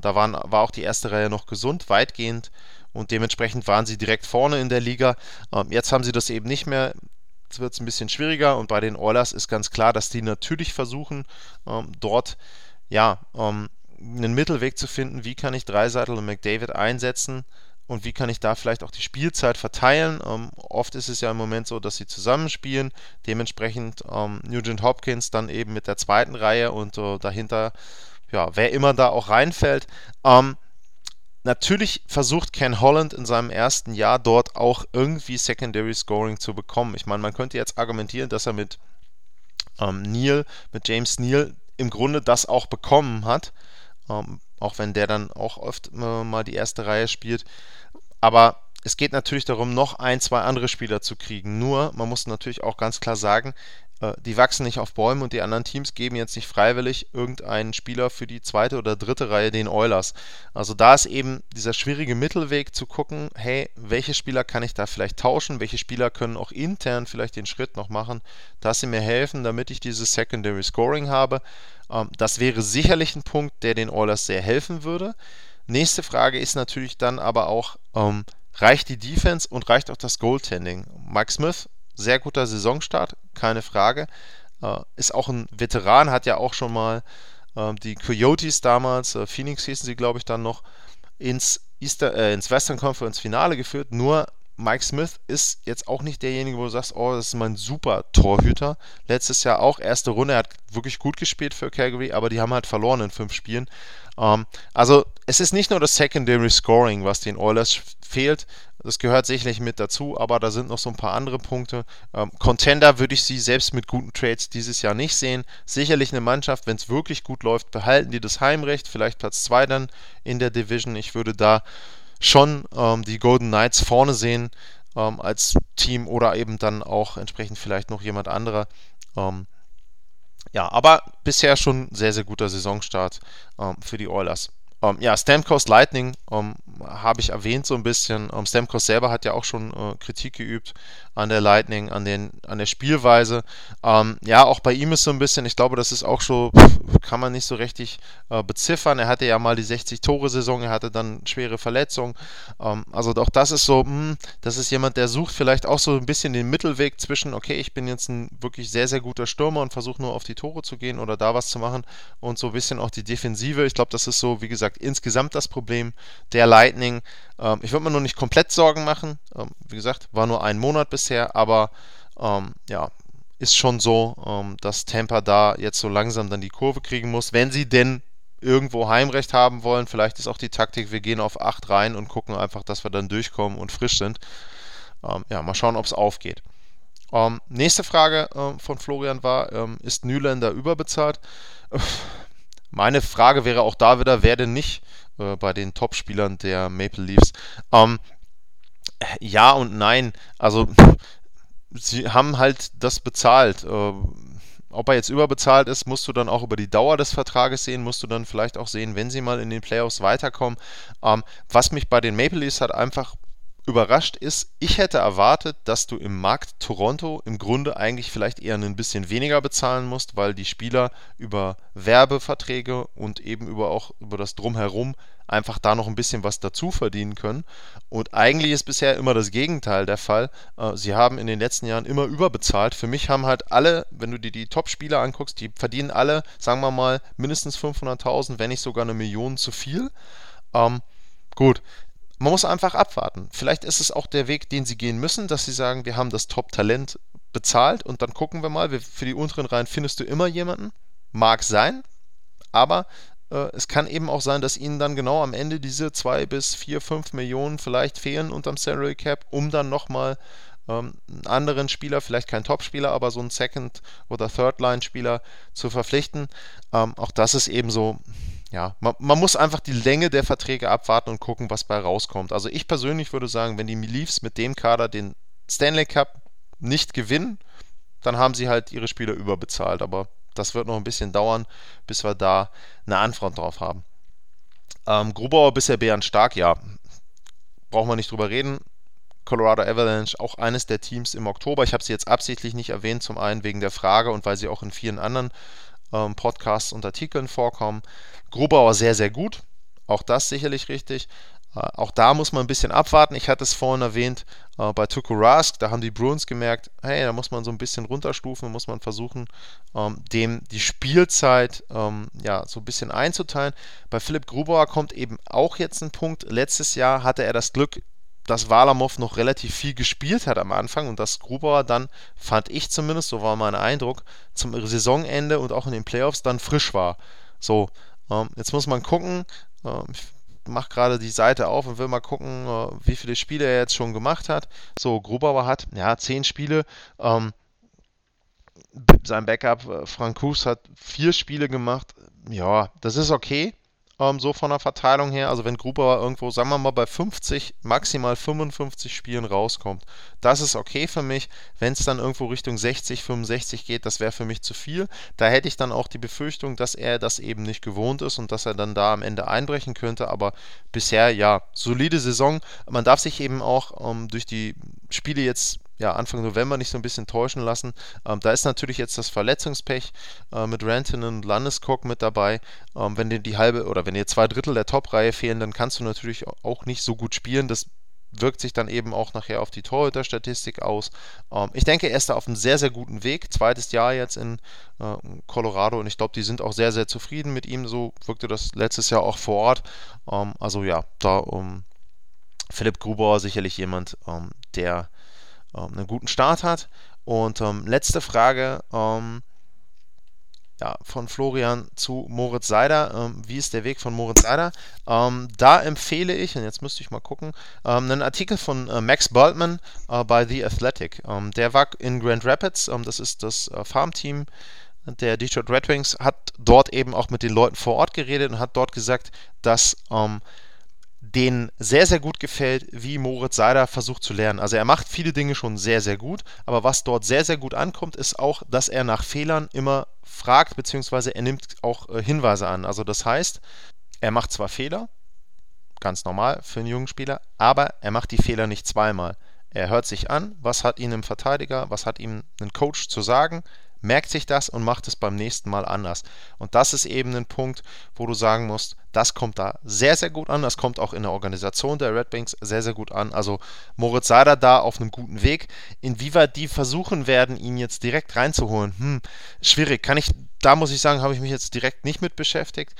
Da war auch die erste Reihe noch gesund, weitgehend, und dementsprechend waren sie direkt vorne in der Liga. Jetzt haben sie das eben nicht mehr, jetzt wird es ein bisschen schwieriger, und bei den Oilers ist ganz klar, dass die natürlich versuchen, dort einen Mittelweg zu finden, wie kann ich Draisaitl und McDavid einsetzen und wie kann ich da vielleicht auch die Spielzeit verteilen. Oft ist es ja im Moment so, dass sie zusammenspielen, dementsprechend Nugent Hopkins dann eben mit der zweiten Reihe und dahinter wer immer da auch reinfällt. Natürlich versucht Ken Holland in seinem ersten Jahr dort auch irgendwie Secondary Scoring zu bekommen. Ich meine, man könnte jetzt argumentieren, dass er mit James Neal im Grunde das auch bekommen hat, auch wenn der dann auch oft mal die erste Reihe spielt. Aber es geht natürlich darum, noch 1, 2 andere Spieler zu kriegen. Nur, man muss natürlich auch ganz klar sagen, die wachsen nicht auf Bäumen und die anderen Teams geben jetzt nicht freiwillig irgendeinen Spieler für die zweite oder dritte Reihe den Oilers. Also da ist eben dieser schwierige Mittelweg zu gucken, hey, welche Spieler kann ich da vielleicht tauschen, welche Spieler können auch intern vielleicht den Schritt noch machen, dass sie mir helfen, damit ich dieses Secondary Scoring habe. Das wäre sicherlich ein Punkt, der den Oilers sehr helfen würde. Nächste Frage ist natürlich dann aber auch, reicht die Defense und reicht auch das Goaltending? Mike Smith, sehr guter Saisonstart, keine Frage. Ist auch ein Veteran, hat ja auch schon mal die Coyotes damals, Phoenix hießen sie, glaube ich, dann noch, ins Western Conference Finale geführt. Nur Mike Smith ist jetzt auch nicht derjenige, wo du sagst, oh, das ist mein super Torhüter. Letztes Jahr auch, erste Runde, er hat wirklich gut gespielt für Calgary, aber die haben halt verloren in 5 Spielen. Also es ist nicht nur das Secondary Scoring, was den Oilers fehlt, das gehört sicherlich mit dazu, aber da sind noch so ein paar andere Punkte. Contender würde ich sie selbst mit guten Trades dieses Jahr nicht sehen. Sicherlich eine Mannschaft, wenn es wirklich gut läuft, behalten die das Heimrecht, vielleicht Platz 2 dann in der Division. Ich würde da schon die Golden Knights vorne sehen als Team oder eben dann auch entsprechend vielleicht noch jemand anderer. Ja, aber bisher schon sehr, sehr guter Saisonstart für die Oilers. Ja, Stamkos Lightning habe ich erwähnt so ein bisschen. Stamkos selber hat ja auch schon Kritik geübt an der Lightning, an der Spielweise. Ja, auch bei ihm ist so ein bisschen, ich glaube, das ist auch schon, kann man nicht so richtig beziffern. Er hatte ja mal die 60-Tore-Saison, er hatte dann schwere Verletzungen. Also auch das ist so, das ist jemand, der sucht vielleicht auch so ein bisschen den Mittelweg zwischen, okay, ich bin jetzt ein wirklich sehr, sehr guter Stürmer und versuche nur auf die Tore zu gehen oder da was zu machen und so ein bisschen auch die Defensive. Ich glaube, das ist so, wie gesagt, insgesamt das Problem der Lightning. Ich würde mir noch nicht komplett Sorgen machen. Wie gesagt, war nur ein Monat bisher, aber ja, ist schon so, dass Tampa da jetzt so langsam dann die Kurve kriegen muss, wenn sie denn irgendwo Heimrecht haben wollen. Vielleicht ist auch die Taktik, wir gehen auf 8 rein und gucken einfach, dass wir dann durchkommen und frisch sind. Ja, mal schauen, ob es aufgeht. Nächste Frage von Florian war, ist Nylander überbezahlt? Meine Frage wäre auch da wieder, wer denn nicht bei den Top-Spielern der Maple Leafs? Ja und nein. Also, sie haben halt das bezahlt. Ob er jetzt überbezahlt ist, musst du dann auch über die Dauer des Vertrages sehen, musst du dann vielleicht auch sehen, wenn sie mal in den Playoffs weiterkommen. Was mich bei den Maple Leafs hat einfach überrascht ist, ich hätte erwartet, dass du im Markt Toronto im Grunde eigentlich vielleicht eher ein bisschen weniger bezahlen musst, weil die Spieler über Werbeverträge und eben über das Drumherum einfach da noch ein bisschen was dazu verdienen können. Und eigentlich ist bisher immer das Gegenteil der Fall. Sie haben in den letzten Jahren immer überbezahlt. Für mich haben halt alle, wenn du dir die Top-Spieler anguckst, die verdienen alle, sagen wir mal, mindestens 500.000, wenn nicht sogar 1 Million zu viel. Gut. Man muss einfach abwarten. Vielleicht ist es auch der Weg, den sie gehen müssen, dass sie sagen, wir haben das Top-Talent bezahlt und dann gucken wir mal, für die unteren Reihen findest du immer jemanden. Mag sein, aber es kann eben auch sein, dass ihnen dann genau am Ende diese 2 bis 4, 5 Millionen vielleicht fehlen unterm Salary Cap, um dann nochmal einen anderen Spieler, vielleicht kein Top-Spieler, aber so einen Second- oder Third-Line-Spieler zu verpflichten. Auch das ist eben so. Ja, man muss einfach die Länge der Verträge abwarten und gucken, was bei rauskommt. Also ich persönlich würde sagen, wenn die Leafs mit dem Kader den Stanley Cup nicht gewinnen, dann haben sie halt ihre Spieler überbezahlt. Aber das wird noch ein bisschen dauern, bis wir da eine Antwort drauf haben. Grubauer bisher bärenstark, ja, brauchen wir nicht drüber reden. Colorado Avalanche, auch eines der Teams im Oktober. Ich habe sie jetzt absichtlich nicht erwähnt, zum einen wegen der Frage und weil sie auch in vielen anderen Podcasts und Artikeln vorkommen. Grubauer sehr, sehr gut. Auch das sicherlich richtig. Auch da muss man ein bisschen abwarten. Ich hatte es vorhin erwähnt, bei Tuukka Rask, da haben die Bruins gemerkt, hey, da muss man so ein bisschen runterstufen, muss man versuchen, dem die Spielzeit ja, so ein bisschen einzuteilen. Bei Philipp Grubauer kommt eben auch jetzt ein Punkt. Letztes Jahr hatte er das Glück, dass Varlamov noch relativ viel gespielt hat am Anfang und dass Grubauer dann, fand ich zumindest, so war mein Eindruck, zum Saisonende und auch in den Playoffs dann frisch war. So, jetzt muss man gucken, ich mache gerade die Seite auf und will mal gucken, wie viele Spiele er jetzt schon gemacht hat. So, Grubauer hat, ja, 10 Spiele, sein Backup Francouz hat 4 Spiele gemacht, ja, das ist okay. So von der Verteilung her, also wenn Grubauer irgendwo, sagen wir mal, bei 50, maximal 55 Spielen rauskommt, das ist okay für mich. Wenn es dann irgendwo Richtung 60, 65 geht, das wäre für mich zu viel. Da hätte ich dann auch die Befürchtung, dass er das eben nicht gewohnt ist und dass er dann da am Ende einbrechen könnte, aber bisher, ja, solide Saison. Man darf sich eben auch durch die Spiele jetzt, ja, Anfang November nicht so ein bisschen täuschen lassen. Da ist natürlich jetzt das Verletzungspech mit Rantanen und Landeskog mit dabei. Wenn dir wenn dir 2 Drittel der Top-Reihe fehlen, dann kannst du natürlich auch nicht so gut spielen. Das wirkt sich dann eben auch nachher auf die Torhüterstatistik aus. Ich denke, er ist da auf einem sehr, sehr guten Weg. Zweites Jahr jetzt in Colorado und ich glaube, die sind auch sehr, sehr zufrieden mit ihm. So wirkte das letztes Jahr auch vor Ort. Also ja, da Philipp Grubauer sicherlich jemand, der einen guten Start hat. Und letzte Frage ja, von Florian zu Moritz Seider. Wie ist der Weg von Moritz Seider? Da empfehle ich, und jetzt müsste ich mal gucken, einen Artikel von Max Boltman bei The Athletic. Der war in Grand Rapids, das ist das Farmteam der Detroit Red Wings, hat dort eben auch mit den Leuten vor Ort geredet und hat dort gesagt, dass denen sehr, sehr gut gefällt, wie Moritz Seider versucht zu lernen. Also er macht viele Dinge schon sehr, sehr gut, aber was dort sehr, sehr gut ankommt, ist auch, dass er nach Fehlern immer fragt, beziehungsweise er nimmt auch Hinweise an. Also das heißt, er macht zwar Fehler, ganz normal für einen jungen Spieler, aber er macht die Fehler nicht zweimal. Er hört sich an, was hat ihm ein Verteidiger, was hat ihm ein Coach zu sagen, merkt sich das und macht es beim nächsten Mal anders. Und das ist eben ein Punkt, wo du sagen musst, das kommt da sehr, sehr gut an. Das kommt auch in der Organisation der Red Wings sehr, sehr gut an. Also Moritz Seider da auf einem guten Weg. Inwieweit die versuchen werden, ihn jetzt direkt reinzuholen, schwierig. Da muss ich sagen, habe ich mich jetzt direkt nicht mit beschäftigt.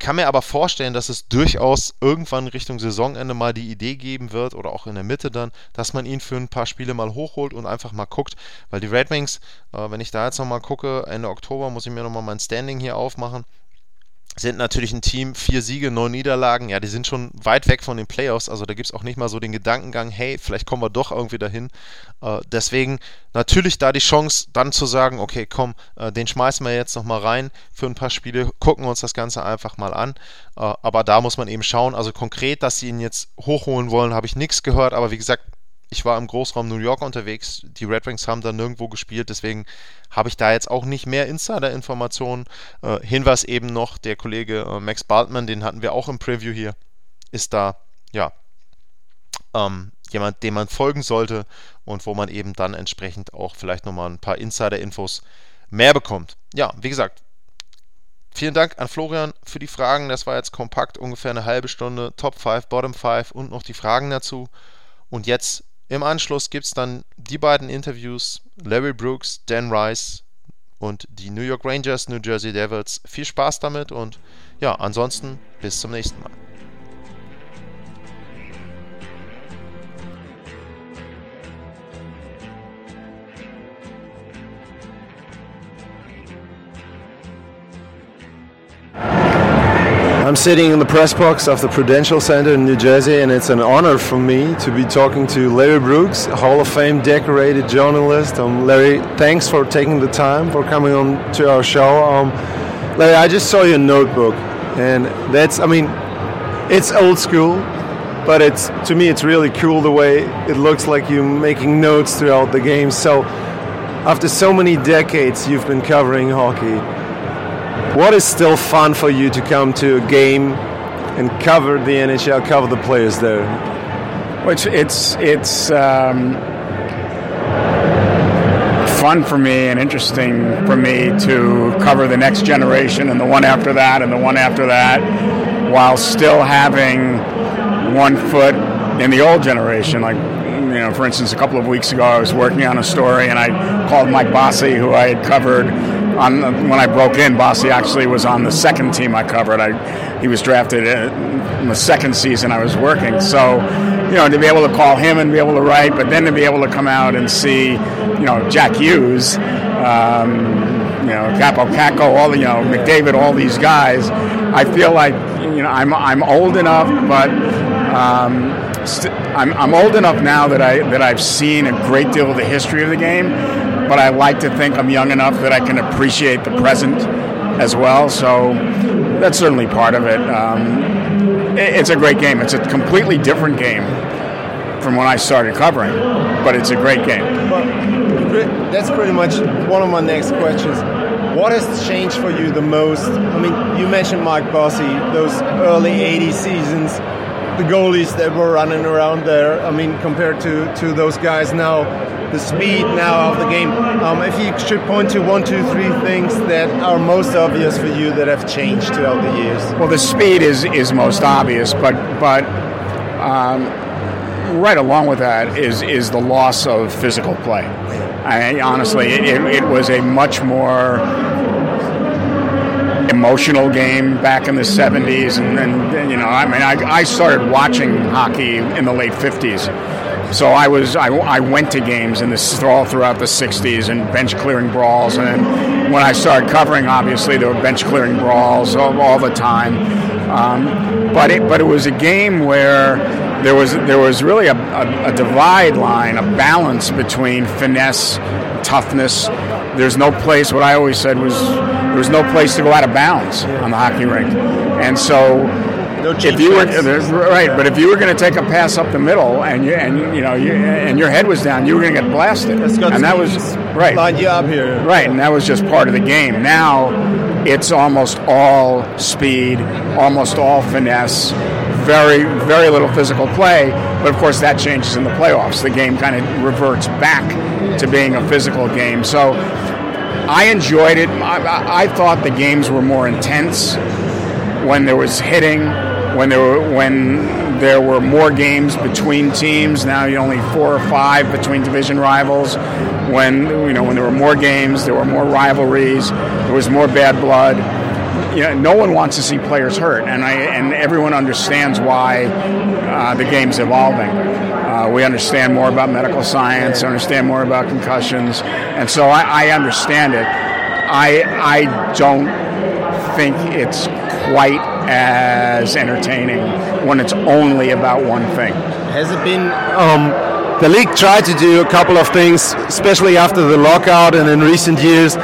Kann mir aber vorstellen, dass es durchaus irgendwann Richtung Saisonende mal die Idee geben wird oder auch in der Mitte dann, dass man ihn für ein paar Spiele mal hochholt und einfach mal guckt, weil die Red Wings, wenn ich da jetzt nochmal gucke, Ende Oktober muss ich mir nochmal mein Standing hier aufmachen, sind natürlich ein Team, 4 Siege, 9 Niederlagen, ja, die sind schon weit weg von den Playoffs, also da gibt es auch nicht mal so den Gedankengang, hey, vielleicht kommen wir doch irgendwie dahin, deswegen natürlich da die Chance, dann zu sagen, okay, komm, den schmeißen wir jetzt nochmal rein für ein paar Spiele, gucken uns das Ganze einfach mal an, aber da muss man eben schauen, also konkret, dass sie ihn jetzt hochholen wollen, habe ich nichts gehört, aber wie gesagt, ich war im Großraum New York unterwegs, die Red Wings haben da nirgendwo gespielt, deswegen habe ich da jetzt auch nicht mehr Insider-Informationen. Hinweis eben noch, der Kollege Max Baltmann, den hatten wir auch im Preview hier, ist da, ja, jemand, dem man folgen sollte und wo man eben dann entsprechend auch vielleicht nochmal ein paar Insider-Infos mehr bekommt. Ja, wie gesagt, vielen Dank an Florian für die Fragen, das war jetzt kompakt, ungefähr eine halbe Stunde, Top 5, Bottom 5 und noch die Fragen dazu. Und jetzt im Anschluss gibt es dann die beiden Interviews, Larry Brooks, Dan Rice und die New York Rangers, New Jersey Devils. Viel Spaß damit und ja, ansonsten bis zum nächsten Mal. I'm sitting in the press box of the Prudential Center in New Jersey, and it's an honor for me to be talking to Larry Brooks, Hall of Fame decorated journalist. Larry, thanks for taking the time for coming on to our show. Larry, I just saw your notebook, and it's old school, but to me it's really cool the way it looks like you're making notes throughout the game. So after so many decades you've been covering hockey, what is still fun for you to come to a game and cover the NHL, cover the players there? Which it's fun for me and interesting for me to cover the next generation and the one after that and the one after that, while still having one foot in the old generation. Like, you know, for instance, a couple of weeks ago I was working on a story and I called Mike Bossy, who I had covered. When I broke in, Bossy actually was on the second team I covered. He was drafted in the second season I was working. So, you know, to be able to call him and be able to write, but then to be able to come out and see, you know, Jack Hughes, you know, Kaapo Kakko, all the, you know, McDavid, all these guys, I feel like, you know, I'm old enough, but I'm old enough now that I've seen a great deal of the history of the game. But I like to think I'm young enough that I can appreciate the present as well. So that's certainly part of it. It's a great game. It's a completely different game from when I started covering, but it's a great game. Well, that's pretty much one of my next questions. What has changed for you the most? I mean, you mentioned Mike Bossy, those early 80 seasons, the goalies that were running around there. I mean, compared to those guys now. The speed now of the game. If you should point to 1, 2, 3 things that are most obvious for you that have changed throughout the years. Well, the speed is most obvious, but right along with that is the loss of physical play. Honestly, it was a much more emotional game back in the 70s, and you know, I mean, I started watching hockey in the late 50s. So I went to games in this all throughout the 60s and bench clearing brawls, and then when I started covering, obviously there were bench clearing brawls all the time. But it was a game where there was really a divide line, a balance between finesse, toughness. There's no place. What I always said was there was no place to go out of bounds on the hockey rink, and so. no cheap shots. Right, but if you were going to take a pass up the middle and your head was down, you were going to get blasted. And that was right. Line you up here. Right, and that was just part of the game. Now it's almost all speed, almost all finesse. Very, very little physical play, but of course that changes in the playoffs. The game kind of reverts back to being a physical game. So I enjoyed it. I thought the games were more intense when there was hitting, when there were more games between teams. Now you only 4 or 5 between division rivals. When there were more games, there were more rivalries. There was more bad blood. Yeah, no one wants to see players hurt, and everyone understands why the game's evolving. We understand more about medical science, understand more about concussions, and so I understand it. I don't think it's quite as entertaining when it's only about one thing. Has it been... The league tried to do a couple of things, especially after the lockout and in recent years.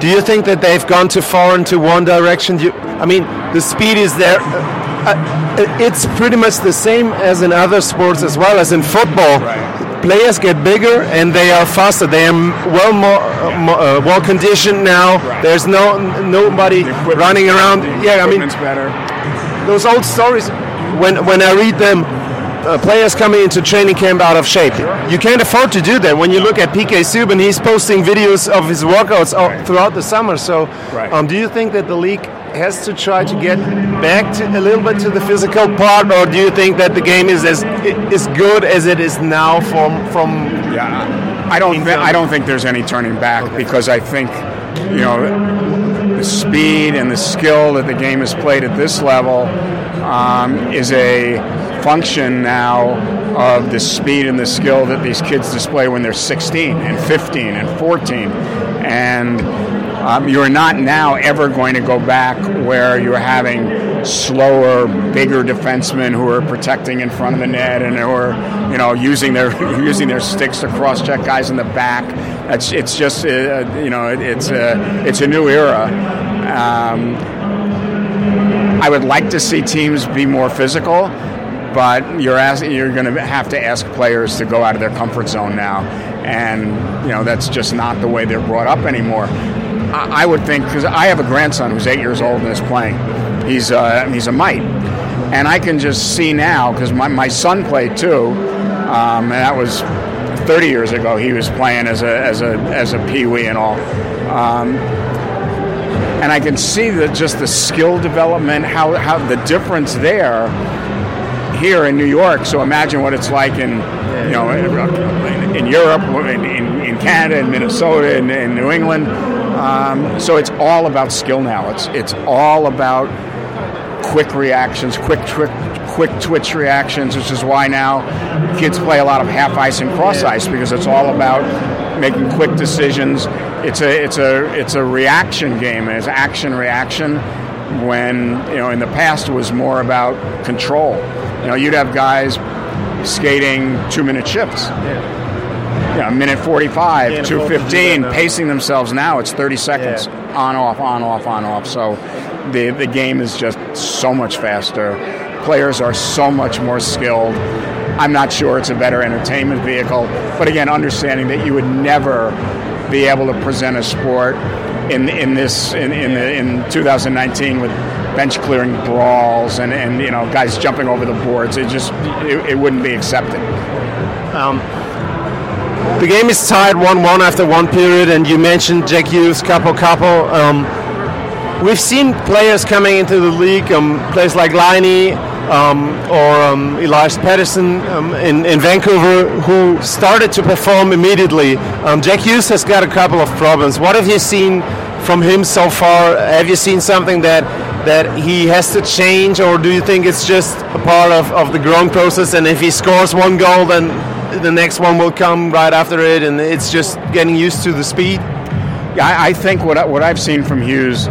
Do you think that they've gone too far into one direction? The speed is there. It's pretty much the same as in other sports as well as in football. Right. Players get bigger and they are faster. They are well conditioned now. Right. There's nobody running around. It's better. Those old stories, when I read them, players coming into training camp out of shape. Sure. You can't afford to do that. When you look at PK Subban, he's posting videos of his workouts throughout the summer. So, do you think that the league has to try to get back to a little bit to the physical part, or do you think that the game is as good as it is now? I don't think there's any turning back because I think the speed and the skill that the game is played at this level is a function now of the speed and the skill that these kids display when they're 16 and 15 and 14, and you're not now ever going to go back where you're having slower, bigger defensemen who are protecting in front of the net and who are using their sticks to cross-check guys in the back. It's a new era. I would like to see teams be more physical. But you're going to have to ask players to go out of their comfort zone now, and that's just not the way they're brought up anymore. I would think, because I have a grandson who's 8 years old and is playing. He's a mite, and I can just see now because my son played too, and that was 30 years ago. He was playing as a peewee and all. And I can see that just the skill development, how the difference there. Here in New York, so imagine what it's like in Europe, in Canada, in Minnesota, in New England. So it's all about skill now. It's all about quick reactions, quick twitch reactions, which is why now kids play a lot of half ice and cross ice because it's all about making quick decisions. It's a reaction game, and it's action reaction. When in the past it was more about control. You'd have guys skating 2-minute shifts. Yeah. Minute 45, 2:15, pacing themselves. Now it's 30 seconds. Yeah. On, off, on, off, on, off. So the game is just so much faster. Players are so much more skilled. I'm not sure it's a better entertainment vehicle. But again, understanding that you would never be able to present a sport in 2019 with bench clearing brawls and guys jumping over the boards. It wouldn't be accepted. The game is tied 1-1 after one period, and you mentioned Jack Hughes, Kaapo Kakko. We've seen players coming into the league, players like Laine or Elias Patterson in Vancouver, who started to perform immediately. Jack Hughes has got a couple of problems. What have you seen from him so far? Have you seen something that he has to change, or do you think it's just a part of the growing process, and if he scores one goal, then the next one will come right after it, and it's just getting used to the speed? Yeah, I think what I've seen from Hughes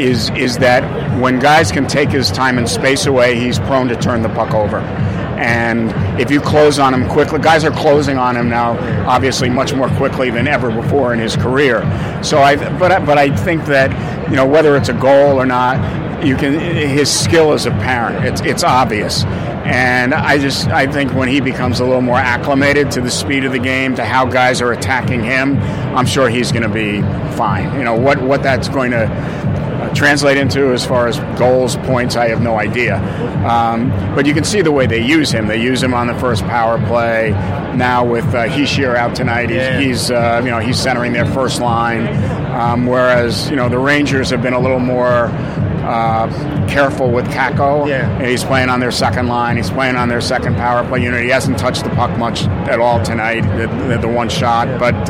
is that when guys can take his time and space away, he's prone to turn the puck over. And if you close on him quickly, guys are closing on him now, obviously much more quickly than ever before in his career. So I think that whether it's a goal or not, you can, his skill is apparent. It's obvious. And I think when he becomes a little more acclimated to the speed of the game, to how guys are attacking him, I'm sure he's going to be fine. You know, what that's going to translate into as far as goals, points, I have no idea. But you can see the way they use him. They use him on the first power play. Now with Hischier out tonight, he's centering their first line. Whereas, you know, the Rangers have been a little more careful with Kakko. Yeah. He's playing on their second line. He's playing on their second power play unit. He hasn't touched the puck much at all tonight, the one shot. Yeah. But,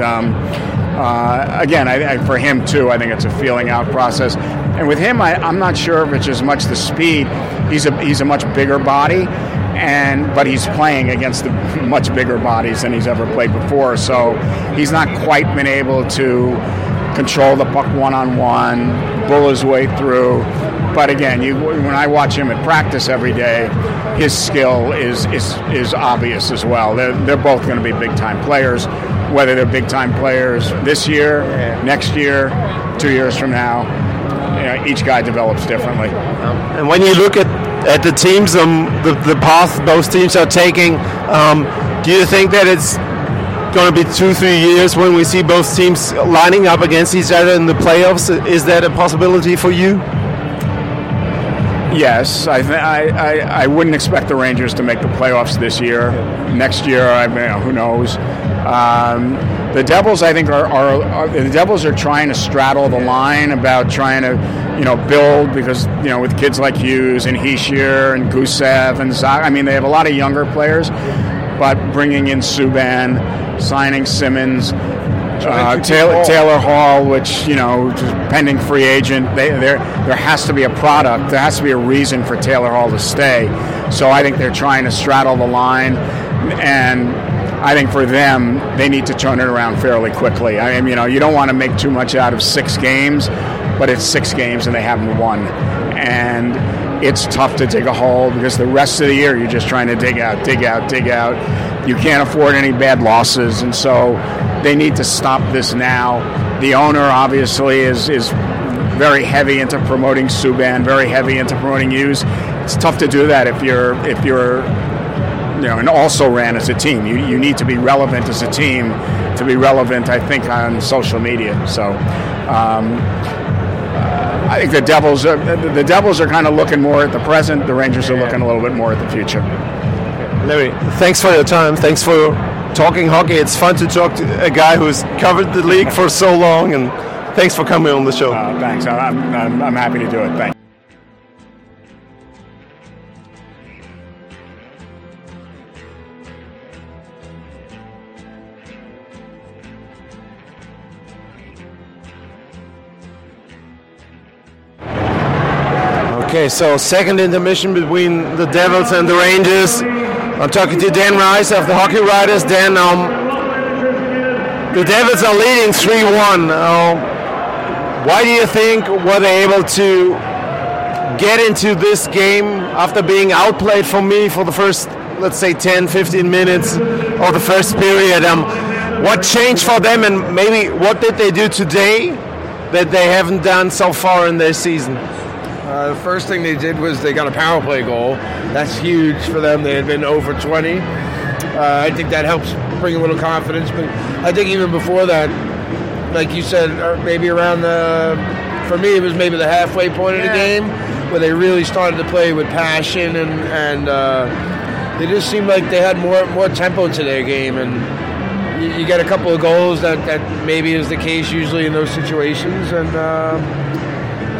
again, for him, too, I think it's a feeling out process. And with him, I'm not sure if it's as much the speed. He's a much bigger body. But he's playing against the much bigger bodies than he's ever played before, so he's not quite been able to control the puck one-on-one, bull his way through. But again, when I watch him at practice every day, his skill is obvious as well. They're both going to be big-time players, whether they're big-time players this year, next year, 2 years from now. You know, each guy develops differently. And when you look at the teams, the path both teams are taking, do you think that it's going to be 2-3 years when we see both teams lining up against each other in the playoffs? Is that a possibility for you? Yes, I wouldn't expect the Rangers to make the playoffs this year. Next year, who knows? The Devils, I think, are trying to straddle the line about trying to, you know, build, because, you know, with kids like Hughes and Hischier and Gusev and Zach, I mean, they have a lot of younger players, but bringing in Subban, signing Simmons, Taylor Hall, which, you know, pending free agent, there has to be a product. There has to be a reason for Taylor Hall to stay. So I think they're trying to straddle the line, and I think for them, they need to turn it around fairly quickly. I mean, you know, you don't want to make too much out of 6 games, but it's 6 games and they haven't won. And it's tough to dig a hole, because the rest of the year you're just trying to dig out. You can't afford any bad losses, and so they need to stop this now. The owner obviously is very heavy into promoting Subban, very heavy into promoting Hughes. It's tough to do that if you're you know, and also ran as a team. You need to be relevant as a team to be relevant, I think, on social media. So I think the Devils are kind of looking more at the present. The Rangers are looking a little bit more at the future. Larry, thanks for your time. Thanks for talking hockey. It's fun to talk to a guy who's covered the league for so long, and thanks for coming on the show. Thanks. I'm happy to do it. Thanks. Okay, so second intermission between the Devils and the Rangers. I'm talking to Dan Rice of the Hockey Writers. Dan, the Devils are leading 3-1. Why do you think were they able to get into this game after being outplayed for the first, let's say, 10, 15 minutes of the first period? What changed for them, and maybe what did they do today that they haven't done so far in their season? The first thing they did was they got a power play goal. That's huge for them. They had been 0 for 20. I think that helps bring a little confidence. But I think even before that, like you said, maybe around for me, it was the halfway point of the game where they really started to play with passion, and they just seemed like they had more tempo to their game. And you get a couple of goals that maybe is the case usually in those situations. And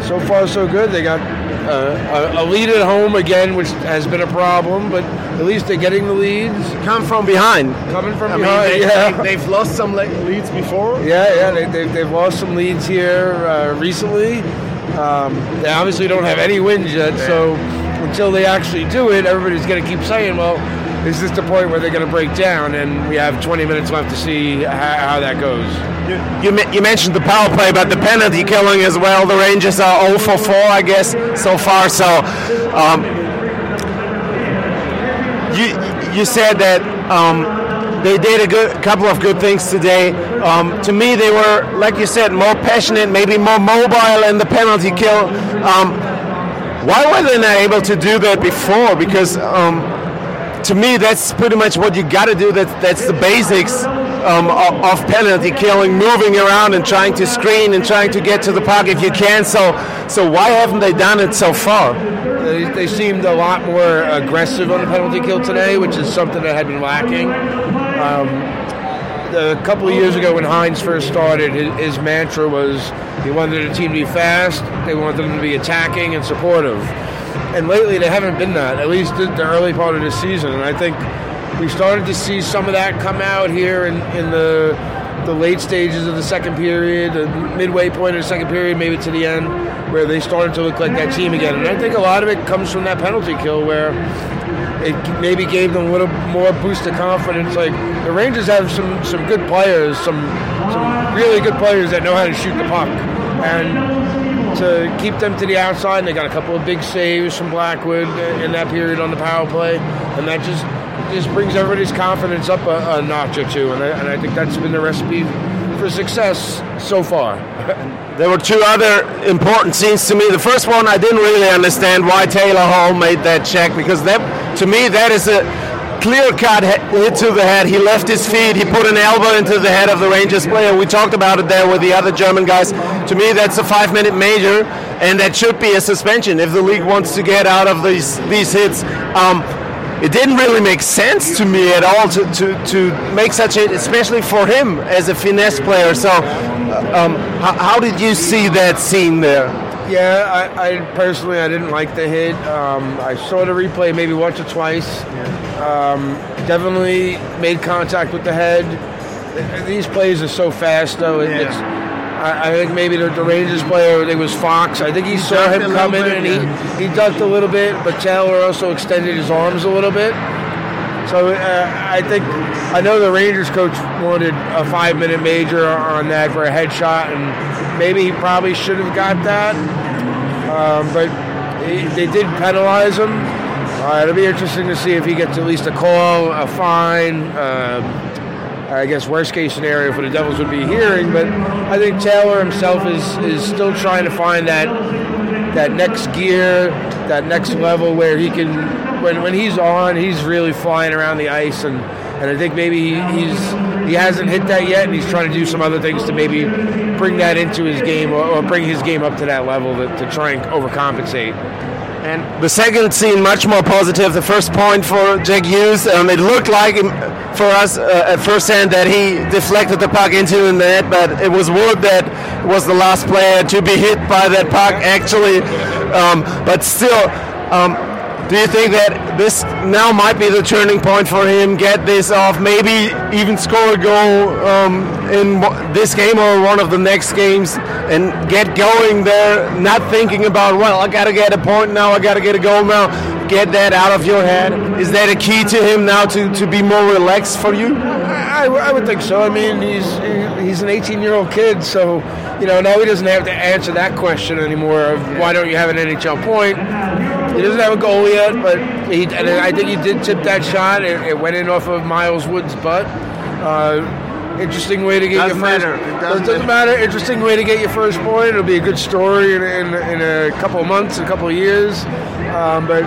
so far, so good. They got a lead at home again, which has been a problem, but at least they're getting the leads. Coming from behind. They've lost some leads before. They've lost some leads here recently. They obviously don't have any wins yet, so until they actually do it, everybody's going to keep saying, well, is this the point where they're going to break down? And we have 20 minutes left to see how that goes. You mentioned the power play, but the penalty killing as well. The Rangers are 0 for 4, I guess, so far. So you said that they did a couple of good things today. To me, they were, like you said, more passionate, maybe more mobile in the penalty kill. Why were they not able to do that before? Because to me, that's pretty much what you got to do. That's the basics of penalty killing, moving around and trying to screen and trying to get to the puck if you can. So why haven't they done it so far? They seemed a lot more aggressive on the penalty kill today, which is something that had been lacking. A couple of years ago when Hines first started, his mantra was he wanted the team to be fast, they wanted them to be attacking and supportive. And lately they haven't been that, at least the early part of the season. And I think we started to see some of that come out here in the late stages of the second period, the midway point of the second period, maybe to the end, where they started to look like that team again. And I think a lot of it comes from that penalty kill where it maybe gave them a little more boost of confidence. Like the Rangers have some good players, some really good players that know how to shoot the puck. And to keep them to the outside, they got a couple of big saves from Blackwood in that period on the power play. And that just brings everybody's confidence up a notch or two. And I think that's been the recipe for success so far. There were two other important scenes to me. The first one, I didn't really understand why Taylor Hall made that check, because that, to me, that is a clear-cut hit to the head. He left his feet. He put an elbow into the head of the Rangers player. We talked about it there with the other German guys. To me, that's a 5-minute major, and that should be a suspension if the league wants to get out of these hits. It didn't really make sense to me at all to make such a hit, especially for him as a finesse player. So how did you see that scene there? Yeah, I personally, I didn't like the hit. I saw the replay, maybe watched it twice. Definitely made contact with the head. These plays are so fast, though. Yeah. I think maybe the Rangers player, I think it was Fox, I think he saw him come in and he ducked a little bit, but Taylor also extended his arms a little bit. So I know the Rangers coach wanted a 5-minute major on that for a headshot, and maybe he probably should have got that. But they did penalize him. It'll be interesting to see if he gets at least a call, a fine, I guess worst-case scenario for the Devils would be hearing, but I think Taylor himself is still trying to find that next gear, that next level where he can, when he's on, he's really flying around the ice, and I think maybe he hasn't hit that yet, and he's trying to do some other things to maybe bring that into his game or bring his game up to that level to try and overcompensate. And the second scene, much more positive. The first point for Jack Hughes, it looked like for us at first hand that he deflected the puck into the net, but it was Wood that was the last player to be hit by that puck, actually. But still, do you think that this now might be the turning point for him, get this off, maybe even score a goal in this game or one of the next games and get going there, not thinking about, well, I got to get a point now, I got to get a goal now, get that out of your head? Is that a key to him now to be more relaxed for you? I would think so. I mean, he's an 18-year-old kid, so now he doesn't have to answer that question anymore of why don't you have an NHL point? He doesn't have a goal yet, but and I think he did tip that shot. It went in off of Miles Wood's butt. Interesting way to get your first. It doesn't matter. Interesting way to get your first point. It'll be a good story in a couple of months, a couple of years. But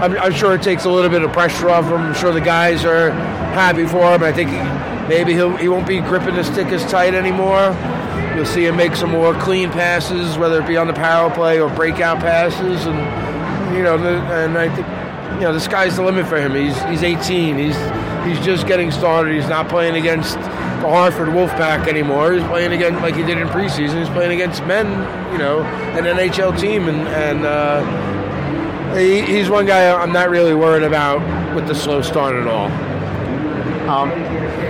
I'm sure it takes a little bit of pressure off him. I'm sure the guys are happy for him. I think he won't be gripping the stick as tight anymore. You'll see him make some more clean passes, whether it be on the power play or breakout passes, and. And I think, the sky's the limit for him. He's 18. He's just getting started. He's not playing against the Hartford Wolfpack anymore. He's playing against, like he did in preseason, he's playing against men, an NHL team. And he's one guy I'm not really worried about with the slow start at all.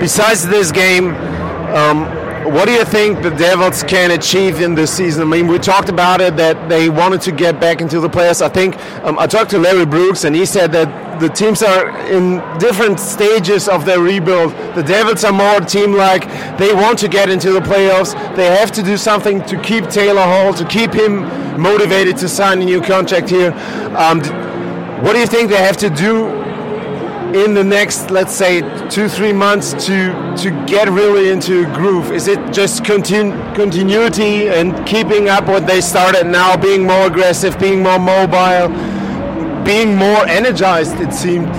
Besides this game, what do you think the Devils can achieve in this season? I mean, we talked about it, that they wanted to get back into the playoffs. I think I talked to Larry Brooks, and he said that the teams are in different stages of their rebuild. The Devils are more team-like. They want to get into the playoffs. They have to do something to keep Taylor Hall, to keep him motivated to sign a new contract here. What do you think they have to do in the next, let's say, 2-3 months to get really into a groove? Is it just continuity and keeping up what they started now, being more aggressive, being more mobile, being more energized, it seemed,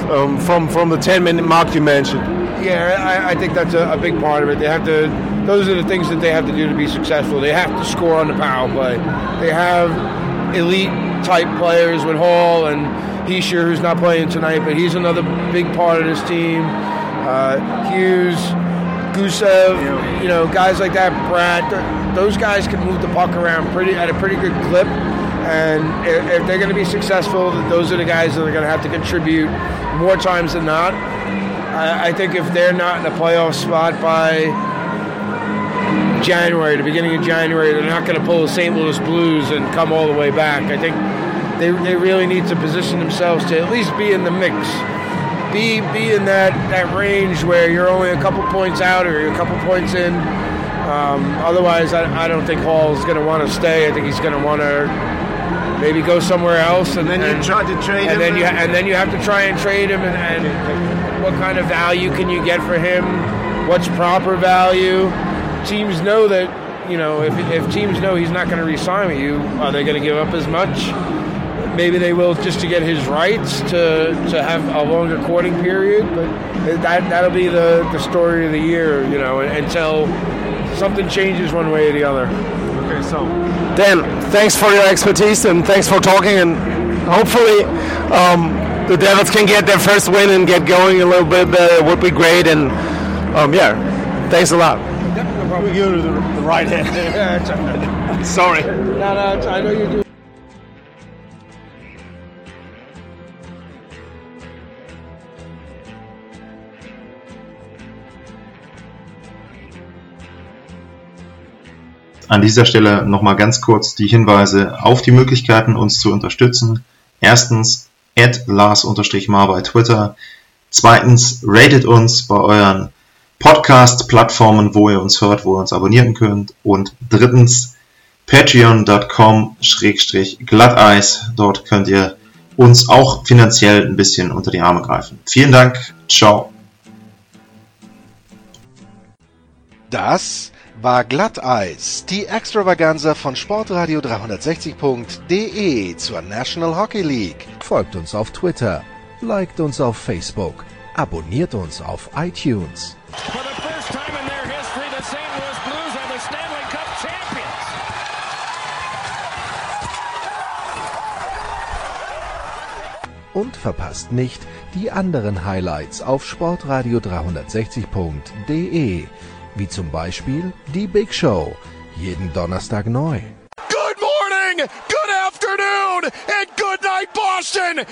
from the 10-minute mark you mentioned? Yeah, I think that's a big part of it. They have to; those are the things that they have to do to be successful. They have to score on the power play. They have elite-type players with Hall and Hischier, who's not playing tonight, but he's another big part of this team. Hughes, Gusev, you know, guys like that, Brad, those guys can move the puck around at a pretty good clip. And if they're going to be successful, those are the guys that are going to have to contribute more times than not. I think if they're not in a playoff spot by January, the beginning of January, they're not going to pull the St. Louis Blues and come all the way back. I think They really need to position themselves to at least be in the mix, be in that range where you're only a couple points out or you're a couple points in. Otherwise, I don't think Hall's going to want to stay. I think he's going to want to maybe go somewhere else. And then you try to trade him. And then you have to try and trade him. And what kind of value can you get for him? What's proper value? Teams know that, you know, if teams know he's not going to re-sign with you, are they going to give up as much? Maybe they will just to get his rights to have a longer courting period, but that'll be the story of the year, you know, until something changes one way or the other. Okay, so Dan, thanks for your expertise and thanks for talking, and hopefully the Devils can get their first win and get going a little bit better. It would be great, and yeah, thanks a lot. Definitely probably give it the right hand. Yeah, it's okay. Sorry. No, I know you do. An dieser Stelle nochmal ganz kurz die Hinweise auf die Möglichkeiten, uns zu unterstützen. Erstens, @Lars_Mar bei Twitter. Zweitens, ratet uns bei euren Podcast-Plattformen, wo ihr uns hört, wo ihr uns abonnieren könnt. Und drittens, patreon.com/Glatteis. Dort könnt ihr uns auch finanziell ein bisschen unter die Arme greifen. Vielen Dank. Ciao. Das war Glatteis, die Extravaganza von Sportradio 360.de zur National Hockey League. Folgt uns auf Twitter, liked uns auf Facebook, abonniert uns auf iTunes. For the first time in their history, the St. Louis Blues are the Stanley Cup champions. Und verpasst nicht die anderen Highlights auf Sportradio 360.de. Wie zum Beispiel die Big Show, jeden Donnerstag neu. Good morning, good afternoon and good night Boston!